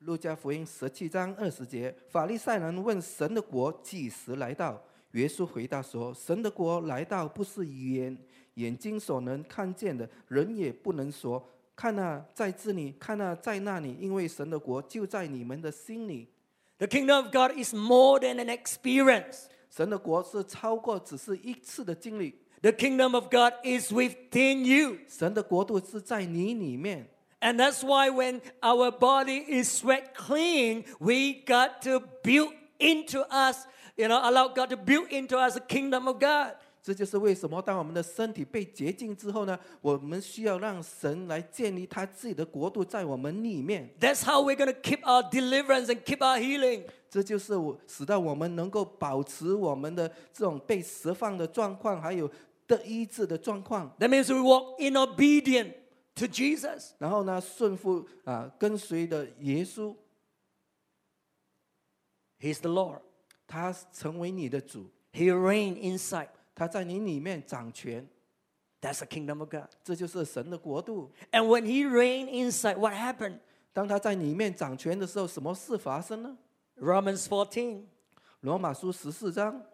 路加福音十七章二十节，法利赛人问神的国几时来到，耶稣回答说：“神的国来到，不是眼眼睛所能看见的，人也不能说看啊在这里，看啊在那里，因为神的国就在你们的心里。”The kingdom of God is more than an experience. 神的国是超过只是一次的经历。The kingdom of God is within you. 神的国度是在你里面。And that's why when our body is swept clean, we got to build into us, you know, allow God to build into us the kingdom of God. 这就是为什么当我们的身体被洁净之后呢，我们需要让神来建立他自己的国度在我们里面。That's how we're going to keep our deliverance and keep our healing. 这就是使到我们能够保持我们的这种被释放的状况，还有得医治的状况。That means we walk in obedience to Jesus. 然后呢，顺服啊，跟随的耶稣。He's the Lord. 他成为你的主。He reigns inside.他在你里面掌权。That's the kingdom of God. 这就是神的国度。And when He reigned inside, what happened? 当他在里面掌权的时候，什么事发生呢 ？Romans fourteen. 罗马书十四章。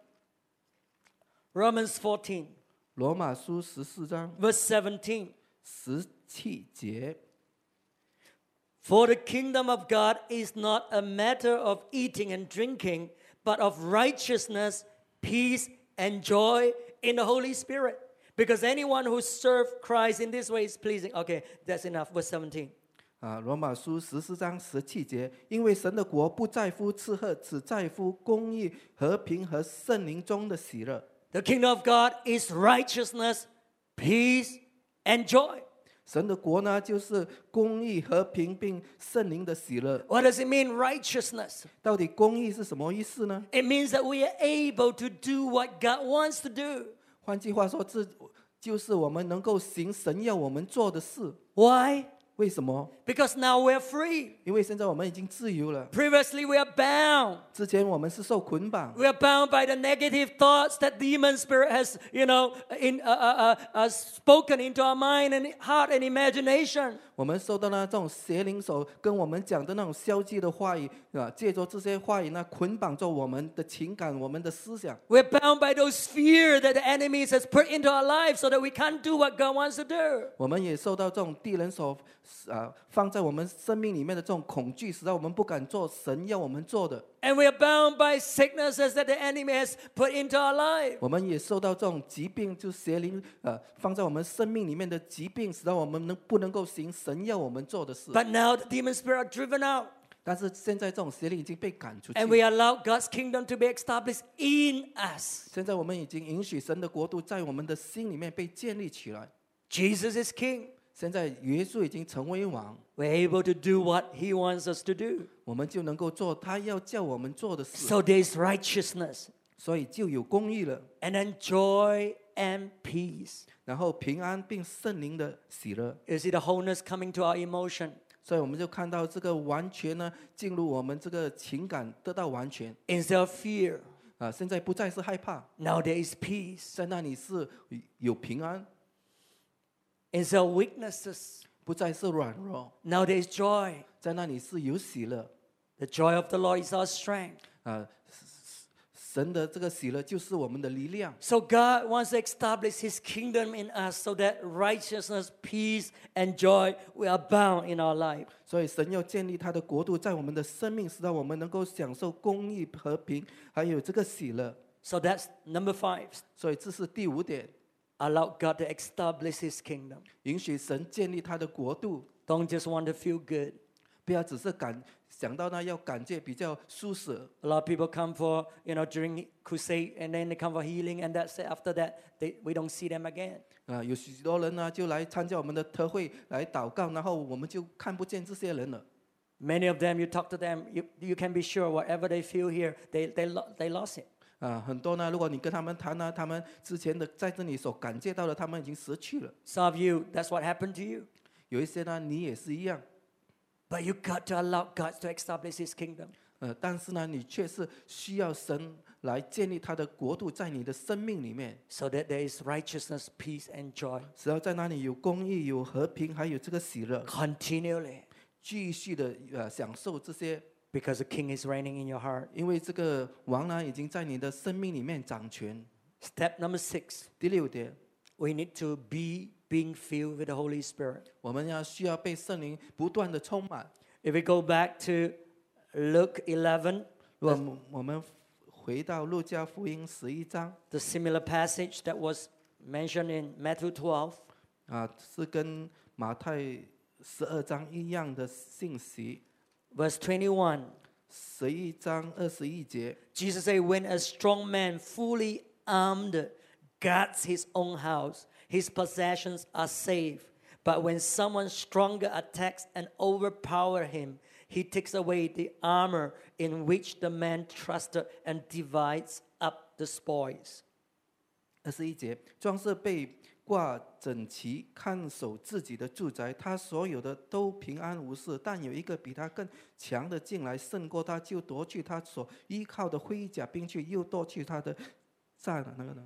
Romans fourteen. 罗马书十四章。Verse seventeen. 十七节。For the kingdom of God is not a matter of eating and drinking, but of righteousness, peace.And joy in the Holy Spirit, because anyone who serves Christ in this way is pleasing. Okay, that's enough. Verse seventeen. 啊，罗马书十四章十七节，因为神的国不在乎吃喝，只在乎公义、和平和圣灵中的喜乐。The kingdom of God is righteousness, peace, and joy. 神的国呢，就是公义、和平并圣灵的喜乐。What does it mean, righteousness? 到底公义是什么意思呢？It means that we are able to do what God wants to do. 换句话说，这就是我们能够行神要我们做的事。Why? 为什么 ？Because now we are free. 因为现在我们已经自由了。Previously we are bound. 之前我们是受捆绑。We are bound by the negative thoughts that demon spirit has, you know, in, uh, uh, uh, spoken into our mind and heart and imagination. 我们受到那种邪灵所跟我们讲的那种消极的话语啊，借着这些话语呢，捆绑着我们的情感、我们的思想。We're bound by those fear that the enemy has put into our lives, so that we can't do what God wants to do. 我们也受到这种敌人所啊放在我们生命里面的这种恐惧，使到我们不敢做神要我们做的。And we are bound by sicknesses that the enemy has put into our life. 我们也受到这种疾病，就邪灵呃放在我们生命里面的疾病，使到我们能不能够行神要我们做的事。But now the demon spirit are driven out. 但是现在这种邪灵已经被赶出去。And we allow God's kingdom to be established in us. 现在我们已经允许神的国度在我们的心里面被建立起来。Jesus is king. 现在耶稣已经成为王。We're able to do what He wants us to do. 我们就能够做他要叫我们做的事。So there's righteousness. 所以就有公义了。And then joy and peace. 然后平安并圣灵的喜乐。You see the wholeness coming to our emotion. 所以我们就看到这个完全呢进入我们这个情感得到完全。Instead of fear. 啊，现在不再是害怕。Now there is peace. 在那里是有平安。Instead of weaknesses. 不再是软弱 Now there is joy. 在那里是有喜乐 The joy of the Lord is our strength. 啊，神的这个喜乐就是我们的力量 So God wants to establish His kingdom in us, so that righteousness, peace, and joy will abound in our life. 所以神要建立他的国度在我们的生命，使到我们能够享受公义、和平，还有这个喜乐 So that's number five. 所以这是第五点。Allow God to establish His kingdom. 允许神建立他的国度。Don't just want to feel good. 不要只是感想到那要感觉比较舒适。A lot of people come for, you know, during crusade, and then they come for healing, and that's it. After that, they, we don't see them again. 啊，有许多人呢就来参加我们的特会来祷告，然后我们就看不见这些人了。Many of them, you talk to them, you you can be sure whatever they feel here, they they they lost it.啊，很多呢。如果你跟他们谈呢，他们之前的在这里所感觉到的，他们已经失去了。Some of you, that's what happened to you. 有一些呢，你也是一样。But you got to allow God to establish His kingdom. 呃，但是呢，你却是需要神来建立他的国度在你的生命里面。So that there is righteousness, peace, and joy. 只要在那里有公义、有和平，还有这个喜乐。Continually. 继续的呃享受这些。Because the king is reigning in your heart. 因为这个王呢，已经在你的生命里面掌权。Step number six. 第六点 ，We need to be being filled with the Holy Spirit. 我们要需要被圣灵不断的充满。If we go back to Luke eleven, 我们我们回到路加福音十一章。The similar passage that was mentioned in Matthew twelve. 啊，是跟马太十二章一样的信息。Verse twenty-one. Jesus said, when a strong man fully armed guards his own house, his possessions are safe. But when someone stronger attacks and overpowers him, he takes away the armor in which the man trusted and divides up the spoils. 二十一节，壮士被挂整齐看守自己的住宅，他所有的都平安无事。但有一个比他更强的进来，胜过他，就夺去他所依靠的盔甲、兵器，又夺去他的战那个呢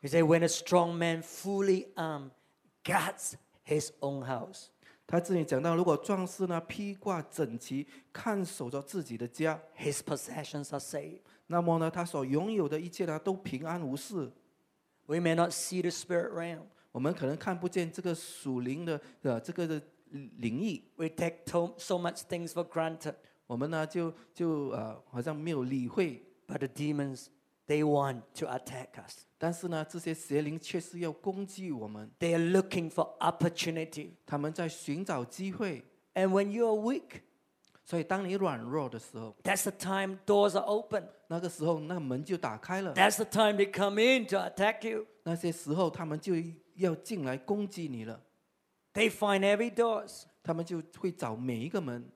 ？He said, "When a strong man fully armed guards his own house." 他这里讲到，如果壮士呢披挂整齐看守着自己的家 ，His possessions are safe. 那么呢，他所拥有的一切呢，都平安无事。We may not see the spirit realm. 我们可能看不见这个属灵的呃这个的灵异。We take so much things for granted. 我们呢就就呃好像没有理会。But the demons, they want to attack us. 但是呢，这些邪灵确实要攻击我们。They are looking for opportunity. 他们在寻找机会。And when you are weak, 所以当你软弱的时候 ，That's the time doors are open. 那个时候，那门就打开了。That's the time they come in to attack you. 那些时候，他们就要进来攻击你了。They find every doors. 他们就会找每一个门。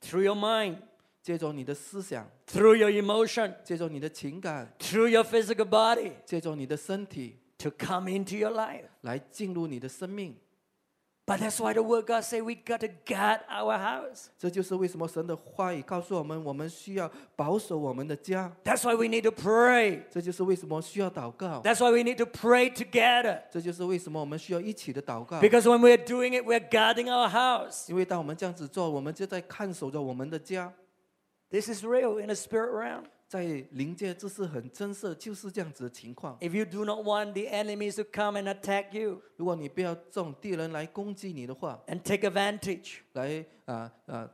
Through your mind. 借着你的思想。Through your emotion. 借着你的情感。Through your physical body. 借着你的身体。to come into your life. 来进入你的生命。But that's why the word God say we got to guard our house. 这就是为什么神的话语告诉我们，我们需要保守我们的家。That's why we need to pray. 这就是为什么需要祷告。That's why we need to pray together. 这就是为什么我们需要一起的祷告。Because when we are doing it, we are guarding our house. 因为当我们这样子做，我们就在看守着我们的家。This is real in the spirit realm. 在灵界，这是很真实，就是这样子的情况。If you do not want the enemies to come and attack you, 如果你不要这种敌人来攻击你的话 ，and take advantage, 来啊啊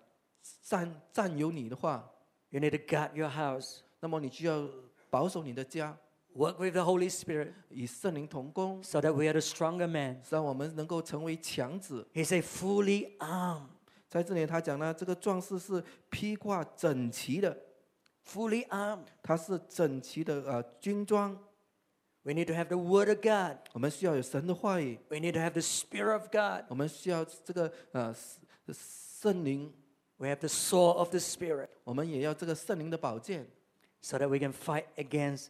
占占有你的话 ，you need to guard your house. 那么你需要保守你的家。Work with the Holy Spirit, 与圣灵同工 ，so that we are the stronger men. 让我们能够成为强子。He said, fully armed. 在这里他讲呢，这个壮士是披挂整齐的。Fully armed. 它是整齐的呃军装。We need to have the word of God. 我们需要有神的话语。We need to have the spirit of God. 我们需要这个呃圣灵。We have the sword of the spirit. 我们也要这个圣灵的宝剑。So that we can fight against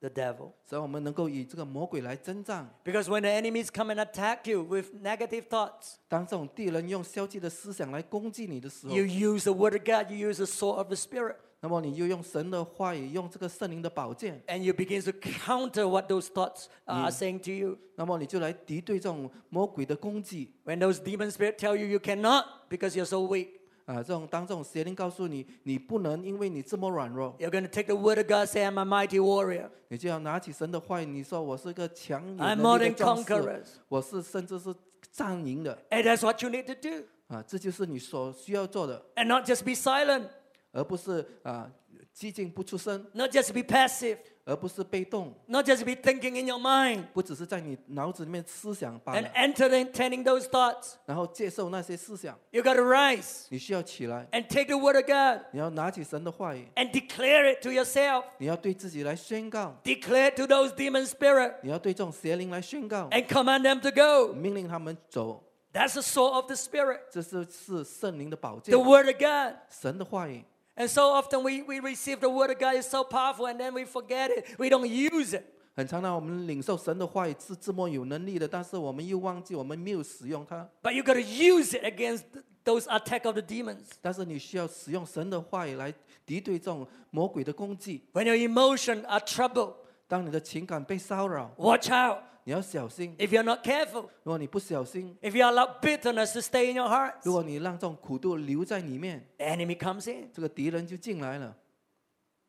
the devil. 所以我们能够以这个魔鬼来征战。Because when the enemies come and attack you with negative thoughts, 当这种敌人用消极的思想来攻击你的时候 ，you use the word of God. You use the sword of the spirit. 那么你就用神的话语，用这个圣灵的宝剑。And you begin to counter what those thoughts are saying to you. 那么你就来敌对这种魔鬼的攻击。When those demon spirits tell you you cannot because you're so weak. 啊，这种当这种邪灵告诉你你不能，因为你这么软弱。You're going to take the word of God, say I'm a mighty warrior. 你就要拿起神的话语，你说我是个强有能力的战士，我是甚至是战赢的。And that's what you need to do. 啊，这就是你所需要做的。And not just be silent. 而不是啊，寂静不出声。Not just be passive. 而不是被动。Not just be thinking in your mind. 不只是在你脑子里面思想罢了。And entertaining those thoughts. 然后接受那些思想。You got to rise. 你需要起来。And take the word of God. 你要拿起神的话语。And declare it to yourself. 你要对自己来宣告。Declare to those demon spirit. 你要对这种邪灵来宣告。And command them to go. 命令他们走。That's the sword of the spirit. 这是是圣灵的宝剑。The word of God. 神的话语。And so often we, we receive the word of God is so powerful and then we forget it. We don't use it. 很常常我们领受神的话语是这么有能力的，但是我们又忘记我们没有使用它。But you got to use it against those attack of the demons. 但是你需要使用神的话语来敌对这种魔鬼的攻击。When your emotions are troubled, 当你的情感被骚扰 ，Watch out. 你要小心。If you're not careful, 如果你不小心 ，If you allow bitterness to stay in your heart, 如果你让这种苦毒留在里面 ，the enemy comes in. 这个敌人就进来了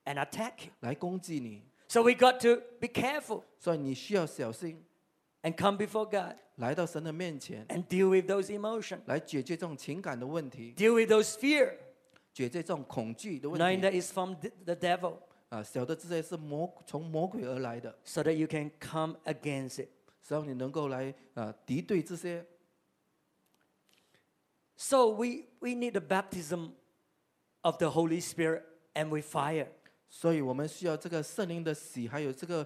，and attack you. 来攻击你。So we got to be careful. 所以你需要小心 ，and come before God. 来到神的面前 ，and deal with those emotions. 来解决这种情感的问题 ，deal with those fear. 解决这种恐惧的问题 ，knowing that is from the devil.啊，晓得这些是魔从魔鬼而来的 ，so that you can come against it， 所以你能够来啊敌对这些。So we we need the baptism of the Holy Spirit and with fire. 所以我们需要这个圣灵的洗，还有这个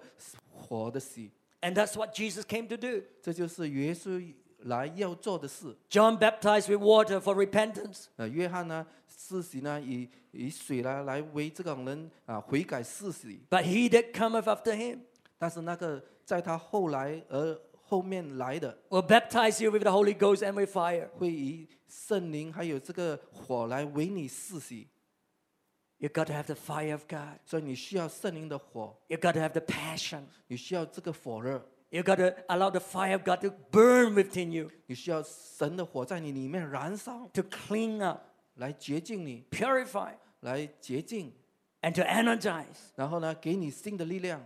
火的洗。And that's what Jesus came to do. 这就是耶稣来要做的事。John baptized with water for repentance. 呃，约翰呢，施洗呢，以以水来来为这个人啊悔改施洗。But he that cometh after him. 但是那个在他后来而后面来的。Will baptize you with the Holy Ghost and with fire. 会以圣灵还有这个火来为你施洗。You got to have the fire of God. 所以你需要圣灵的火。You got to have the passion. 你需要这个火热。You got to allow the fire of God to burn within you. 你需要神的火在你里面燃烧。To clean up, 来洁净你。Purify, 来洁净。And to energize, 然后呢，给你新的力量。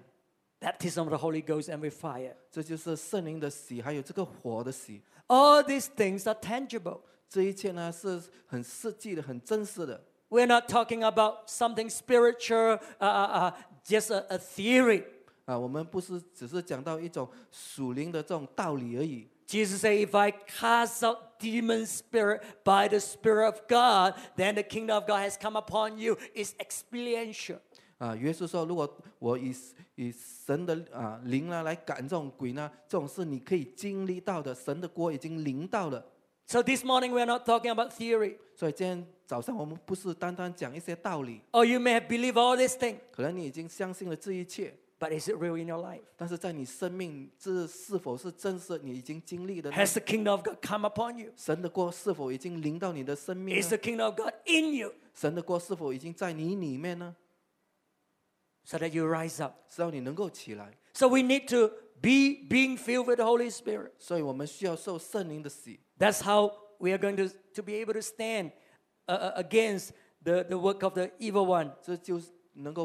Baptism of the Holy Ghost and with fire. 这就是圣灵的洗，还有这个火的洗。All these things are tangible. 这一切呢是很实际的，很真实的。We're not talking about something spiritual, uh, uh, just a, a theory.啊，我们不是只是讲到一种属灵的这种道理而已。Jesus said, "If I cast out demon spirit by the Spirit of God, then the kingdom of God has come upon you." It's experiential. 啊，耶稣说，如果我以以神的啊灵呢来赶这种鬼呢，这种事你可以经历到的，神的国已经临到了。So this morning we are not talking about theory. 所以今天早上我们不是单单讲一些道理。Or you may have believed all these things. 可能你已经相信了这一切。But is it real in your life? 但是在你生命, 这是否是真实你已经经历的呢? Has the kingdom of God come upon you? 神的国是否已经临到你的生命呢? Is the kingdom of God in you? 神的国是否已经在你里面呢? So that you rise up. 直到你能够起来. So we need to be being filled with the Holy Spirit. 所以我们需要受圣灵的洗. That's how we are going to, to be able to stand uh, against the, the work of the evil one. 这就是 And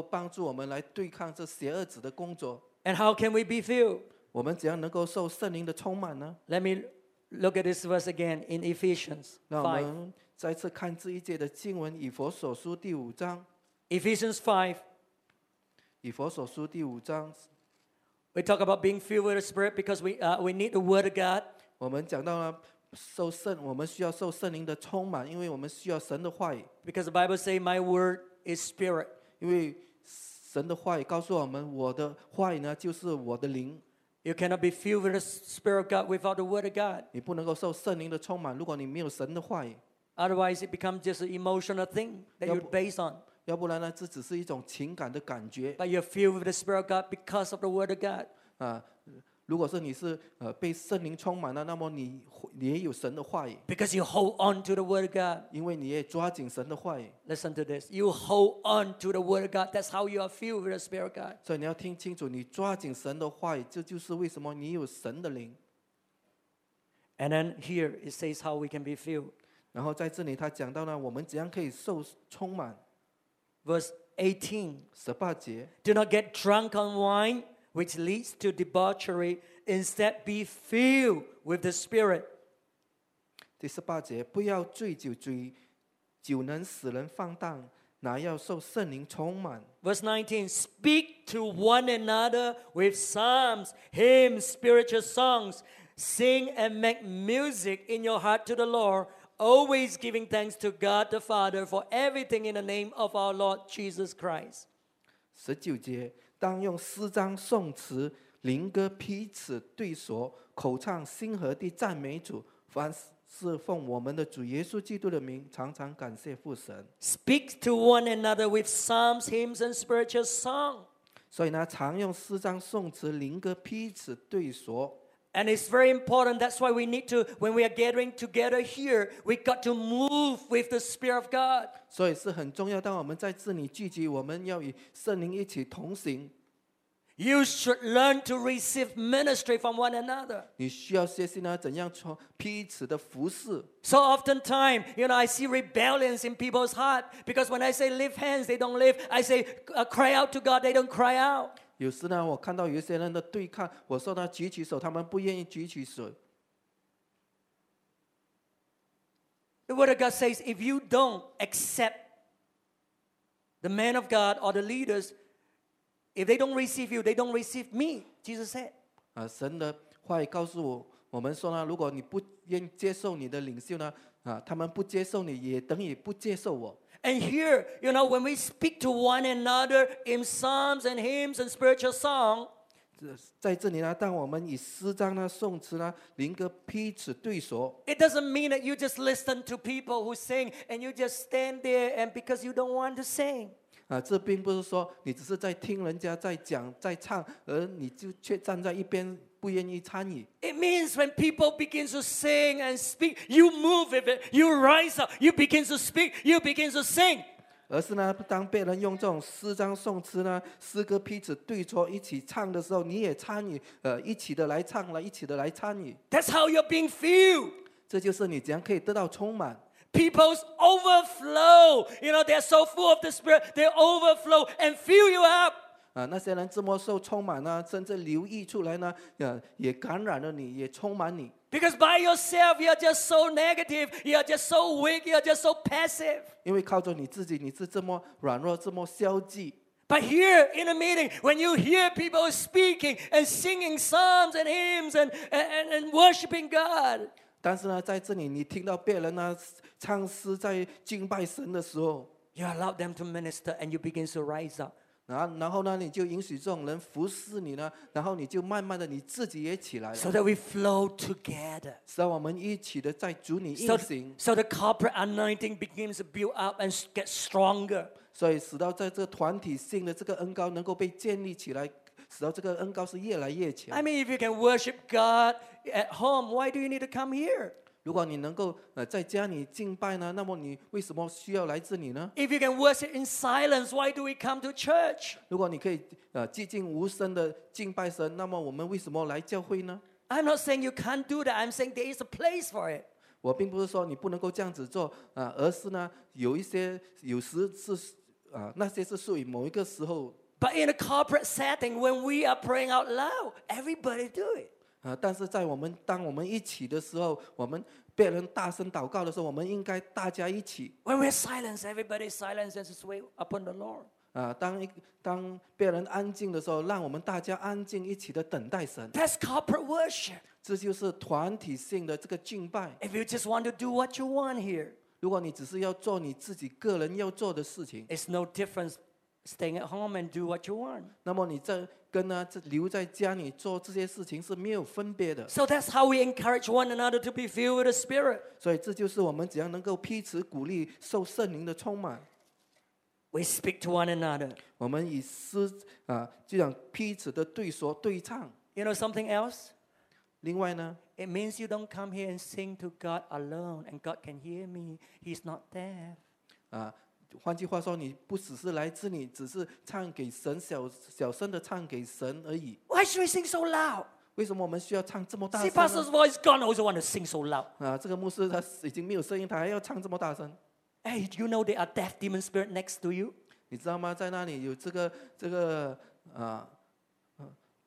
how can we be filled? Let me look at this verse again in Ephesians five. Ephesians five. We talk about being filled with the Spirit because we uh, we need the Word of God. Because the Bible says, "My word is spirit." 因为神的话语告诉我们，我的话语呢，就是我的灵。 You cannot be filled with the Spirit of God without the Word of God. 你不能够受圣灵的充满，如果你没有神的话语。 Otherwise, it becomes just an emotional thing that you're based on. 要不然呢，这只是一种情感的感觉。 But you're filled with the Spirit of God because of the Word of God. 啊，如果是你是呃被圣灵充满了，那么你你也有神的话语。 Because you hold on to the Word of God. 因为你也抓紧神的话语。 Listen to this. You hold on to the Word of God. That's how you are filled with the Spirit of God. 所以你要听清楚，你抓紧神的话语，这就是为什么你有神的灵。 And then here it says how we can be filled. 然后在这里他讲到呢，我们怎样可以受充满。 Verse eighteen. 十八节。 Do not get drunk on wine, which leads to debauchery. Instead, be filled with the Spirit. 第十八节，不要醉酒，酒能使人放荡，哪要受圣灵充满。 Verse nineteen, speak to one another with psalms, hymns, spiritual songs. Sing and make music in your heart to the Lord, always giving thanks to God the Father for everything in the name of our Lord Jesus Christ. 十九节。 Speak to one another with psalms, hymns, and spiritual song. And it's very important. That's why we need to, when we are gathering together here, we got to move with the Spirit of God. 所以是很重要，当我们在这里聚集，我们要与圣灵一起同行。 You should learn to receive ministry from one another. 你需要学习呢，怎样从彼此的服侍。 So oftentimes, you know, I see rebellions in people's heart because when I say lift hands, they don't lift. I say uh, cry out to God, they don't cry out. 有时呢，我看到有些人的对抗，我说他举起手，他们不愿意举起手。 The Word of God says, if you don't accept the man of God or the leaders, if they don't receive you, they don't receive me. Jesus said. 啊，神的话语告诉我，我们说呢，如果你不愿接受你的领袖呢，啊，他们不接受你，也等于不接受我。 And here, you know, when we speak to one another in psalms and hymns and spiritual song, 在这里呢，当我们以诗章呢、颂词呢、灵歌彼此对说。 It doesn't mean that you just listen to people who sing and you just stand there and because you don't want to sing. 啊，这并不是说你只是在听人家在讲在唱，而你就却站在一边。 It means when people begin to sing and speak, you move with it, you rise up, you begin to speak, you begin to sing. 而是呢，当被人用这种诗章、颂词呢、诗歌彼此对错一起唱的时候，你也参与，呃，一起的来唱了，一起的来参与。 That's how you're being filled. 这就是你怎样可以得到充满。 People's overflow, you know, they're so full of the Spirit, they overflow and fill you up. 啊，那些人这么受充满呢，甚至流溢出来呢，也也感染了你，也充满你。 Because by yourself you're just so negative, you're just so weak, you're just so passive. 因为靠着你自己，你是这么软弱，这么消极。 But here in a meeting, when you hear people speaking and singing psalms and hymns and and and worshiping God. 但是呢，在这里你听到别人呢唱诗在敬拜神的时候， you allow them to minister and you begin to rise up. 然后呢，你就允许这种人服侍你呢，然后你就慢慢的你自己也起来了。 So that we flow together. 使我们一起的在主里运行。 So the corporate anointing begins to build up and get stronger. 所以使到在这团体性的这个恩膏能够被建立起来。使到这个恩膏是越来越强。I mean, if you can worship God at home, why do you need to come here? 如果你能够呃在家里敬拜呢，那么你为什么需要来这里呢 ？If you can worship in silence, why do we come to church? 如果你可以呃寂静无声的敬拜神，那么我们为什么来教会呢 ？I'm not saying you can't do that. I'm saying there is a place for it. 我并不是说你不能够这样子做啊，而是呢，有一些有时是啊，那些是属于某一个时候。But in a corporate setting, when we are praying out loud, everybody do it. 啊！但是在我们当我们一起的时候，我们别人大声祷告的时候，我们应该大家一起。When we're silent, everybody silence and sway upon the Lord. 啊！当一当别人安静的时候，让我们大家安静一起的等待神。That's corporate worship. 这就是团体性的这个敬拜。If you just want to do what you want here, 如果你只是要做你自己个人要做的事情 ，It's no difference staying at home and do what you want. 那么你在跟呢留在家里做这些事情是没有分别的。So that's how we encourage one another to be filled with the Spirit. 所以这就是我们怎样能够彼此鼓励受圣灵的充满。We speak to one another. 我们以诗啊，就讲彼此的对说对唱。You know something else? 另外呢 ？It means you don't come here and sing to God alone, and God can hear me. He's not there. 啊。换句话说，你不只是来自你，只是唱给神小小声的唱给神而已。Why should we sing so loud? 为什么我们需要唱这么大声呢 ？See, pastor's voice gone. Also want to sing so loud. 啊，这个牧师他已经没有声音，他还要唱这么大声。Hey, you know there are deaf demon spirit next to you? 你知道吗？在那里有这个这个啊，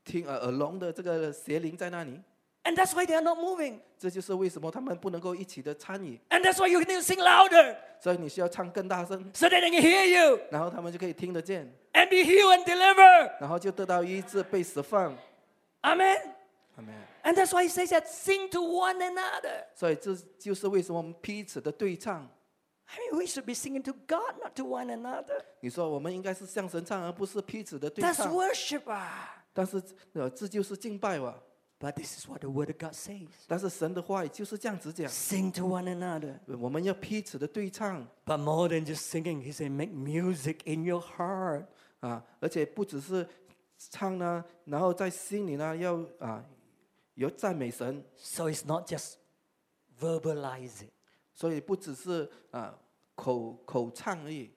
听耳耳聋的这个邪灵在那里。And that's why they are not moving. 这就是为什么他们不能够一起的参与。And that's why you need to sing louder. 所以你需要唱更大声。So that they can hear you. 然后他们就可以听得见。And be healed and delivered. 然后就得到医治，被释放。Amen. Amen. And that's why he says that sing to one another. 所以这就是为什么我们彼此的对唱。I mean, we should be singing to God, not to one another. 你说我们应该是向神唱，而不是彼此的对唱。That's worship 啊。但是呃，这就是敬拜哇。But this is what the Word of God says. 但是神的话语就是这样子讲。Sing to one another. 我们要彼此的对唱。But more than just singing, he said, make music in your heart. 啊，而且不只是唱呢，然后在心里呢要啊，有赞美神。So it's not just verbalizing. 所以不只是啊口口唱而已。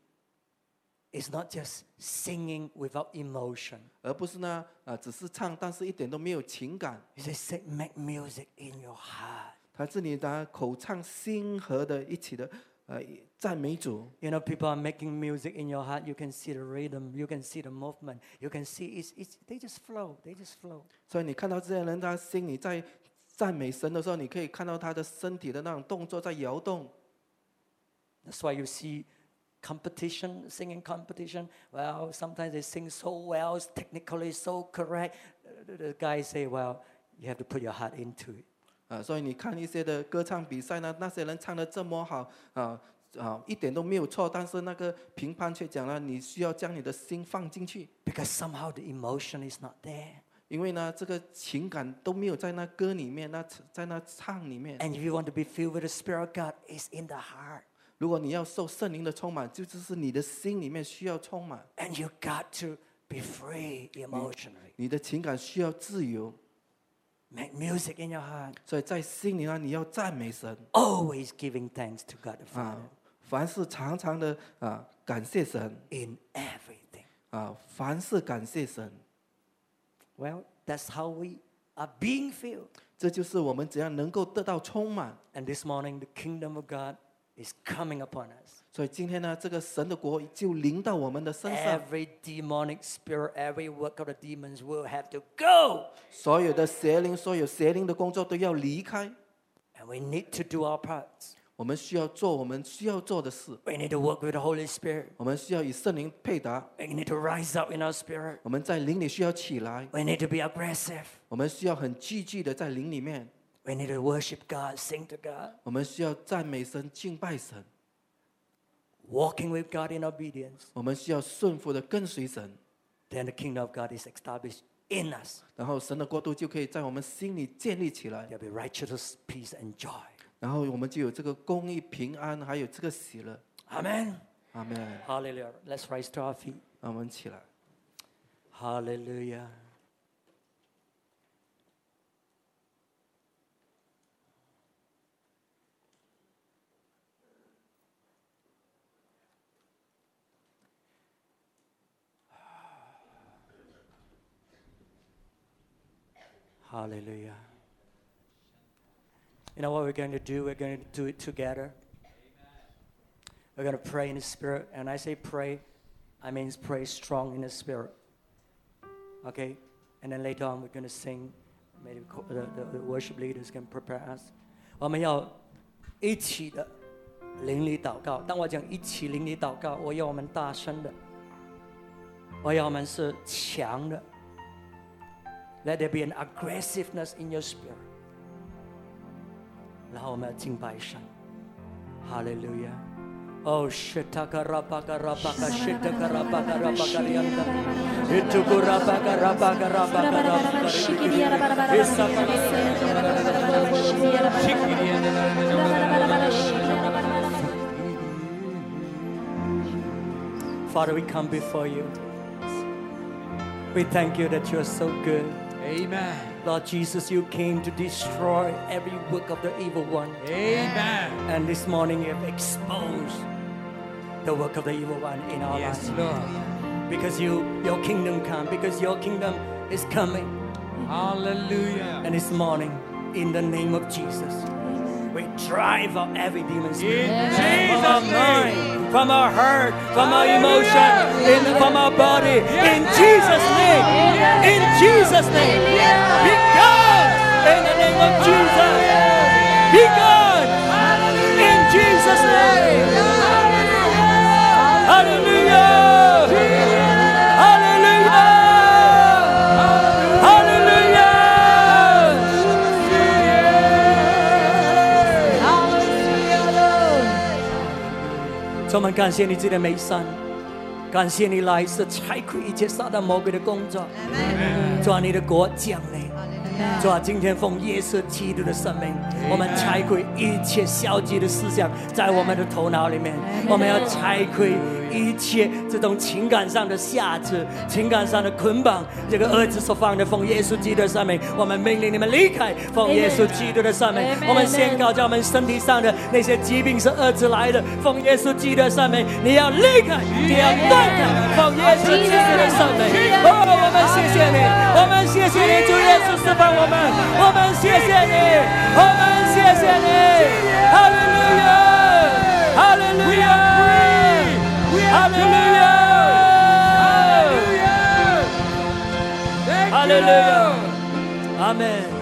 It's not just singing without emotion. 而不是呢，啊，只是唱，但是一点都没有情感。He said, "Make music in your heart." 他这里呢，口唱心和的一起的，呃，赞美主。You know, people are making music in your heart. You can see the rhythm. You can see the movement. You can see it's it's they just flow. They just flow. 所以你看到这些人，他心里在赞美神的时候，你可以看到他的身体的那种动作在摇动。That's why you see.Competition, singing competition. Well, sometimes they sing so well, technically so correct. The guys say, "Well, you have to put your heart into it." 啊，所以你看一些的歌唱比赛呢，那些人唱得这么好，啊啊，一点都没有错，但是那个评判却讲了，你需要将你的心放进去。Because somehow the emotion is not there. 因为呢，这个情感都没有在那歌里面，那在那唱里面。And if you want to be filled with the Spirit of God, it's in the heart.如果你要受圣灵的充满，就就是你的心里面需要充满。And you got to be free emotionally. 你的情感需要自由。Make music in your heart. 所以在心里呢，你要赞美神。Always giving thanks to God the Father. 凡事常常的啊感谢神。In everything. 啊，凡事感谢神。Well, that's how we are being filled. 这就是我们怎样能够得到充满。And this morning, the kingdom of God.Is coming upon us. 所以今天呢，这个神的国就临到我们的身上。Every demonic spirit, every work of the demons will have to go. 所有的邪灵，所有邪灵的工作都要离开。And we need to do our parts. 我们需要做我们需要做的事。We need to work with the Holy Spirit. 我们需要与圣灵配搭。We need to rise up in our spirit. 我们在灵里需要起来。We need to be aggressive. 我们需要很积极的在灵里面。We need to worship God, sing to God. 我们需要赞美神，敬拜神。Walking with God in obedience. 我们需要顺服的跟随神。Then the kingdom of God is established in us. 然后神的国度就可以在我们心里建立起来。There will be righteousness, peace, and joy. 然后我们就有这个公义、平安，还有这个喜乐。Amen. Amen. Hallelujah. Let's rise to our feet. 我们起来。Hallelujah. Hallelujah. You know what we're going to do? We're going to do it together. We're going to pray in the Spirit. And I say pray, I mean pray strong in the Spirit. Okay? And then later on, we're going to sing. Maybe the, the, the worship leaders can prepare us. 我们要一起的灵里祷告。 当我讲一起灵里祷告， 我要我们大声的， 我要我们是强的。 Let there be an aggressiveness in your spirit. 然后我们要敬拜神。 Hallelujah. Oh, shetaka rabaka rabaka shetaka rabaka rabaka rianda. Ituku rabaka rabaka rabaka rabaka rianda. Esa rabaka. Father, we come before you. We thank you that you are so good. Amen. Lord Jesus, you came to destroy every work of the evil one. Amen. And this morning you have exposed the work of the evil one in our yes, lives. Yes, Lord. Because you, your kingdom come, because your kingdom is coming. Hallelujah. And this morning, in the name of Jesus, we drive out every demon spirit. In Jesus' from our mind, from our heart, from our emotion, in, from our body. In Jesus' name. In Jesus' name. Be gone. In the name of Jesus. Be gone. In Jesus' name. Hallelujah. Hallelujah. So, 我们感谢你自己的美善， 感谢你来是拆毁一切撒旦魔鬼的工作。 主啊，你的国降临。 主啊，今天奉耶稣基督的圣名， 我们拆毁一切消极的思想， 在我们的头脑里面， 我们要拆毁 一切这种情感上的辖制， 情感上的捆绑， 这个儿子所放的，奉耶稣基督的圣名， 我们命令你们离开， 奉耶稣基督的圣名， 我们宣告叫我们身体上的那些疾病是儿子来的， 奉耶稣基督的圣名， 你要离开， 你要断开， 奉耶稣基督的圣名。 我们谢谢你， 我们谢谢你， 主耶稣释放我们， 我们谢谢你， 我们谢谢你， 哈利路亚， 哈利路亚。 Hallelujah! Hallelujah! Hallelujah! Amen.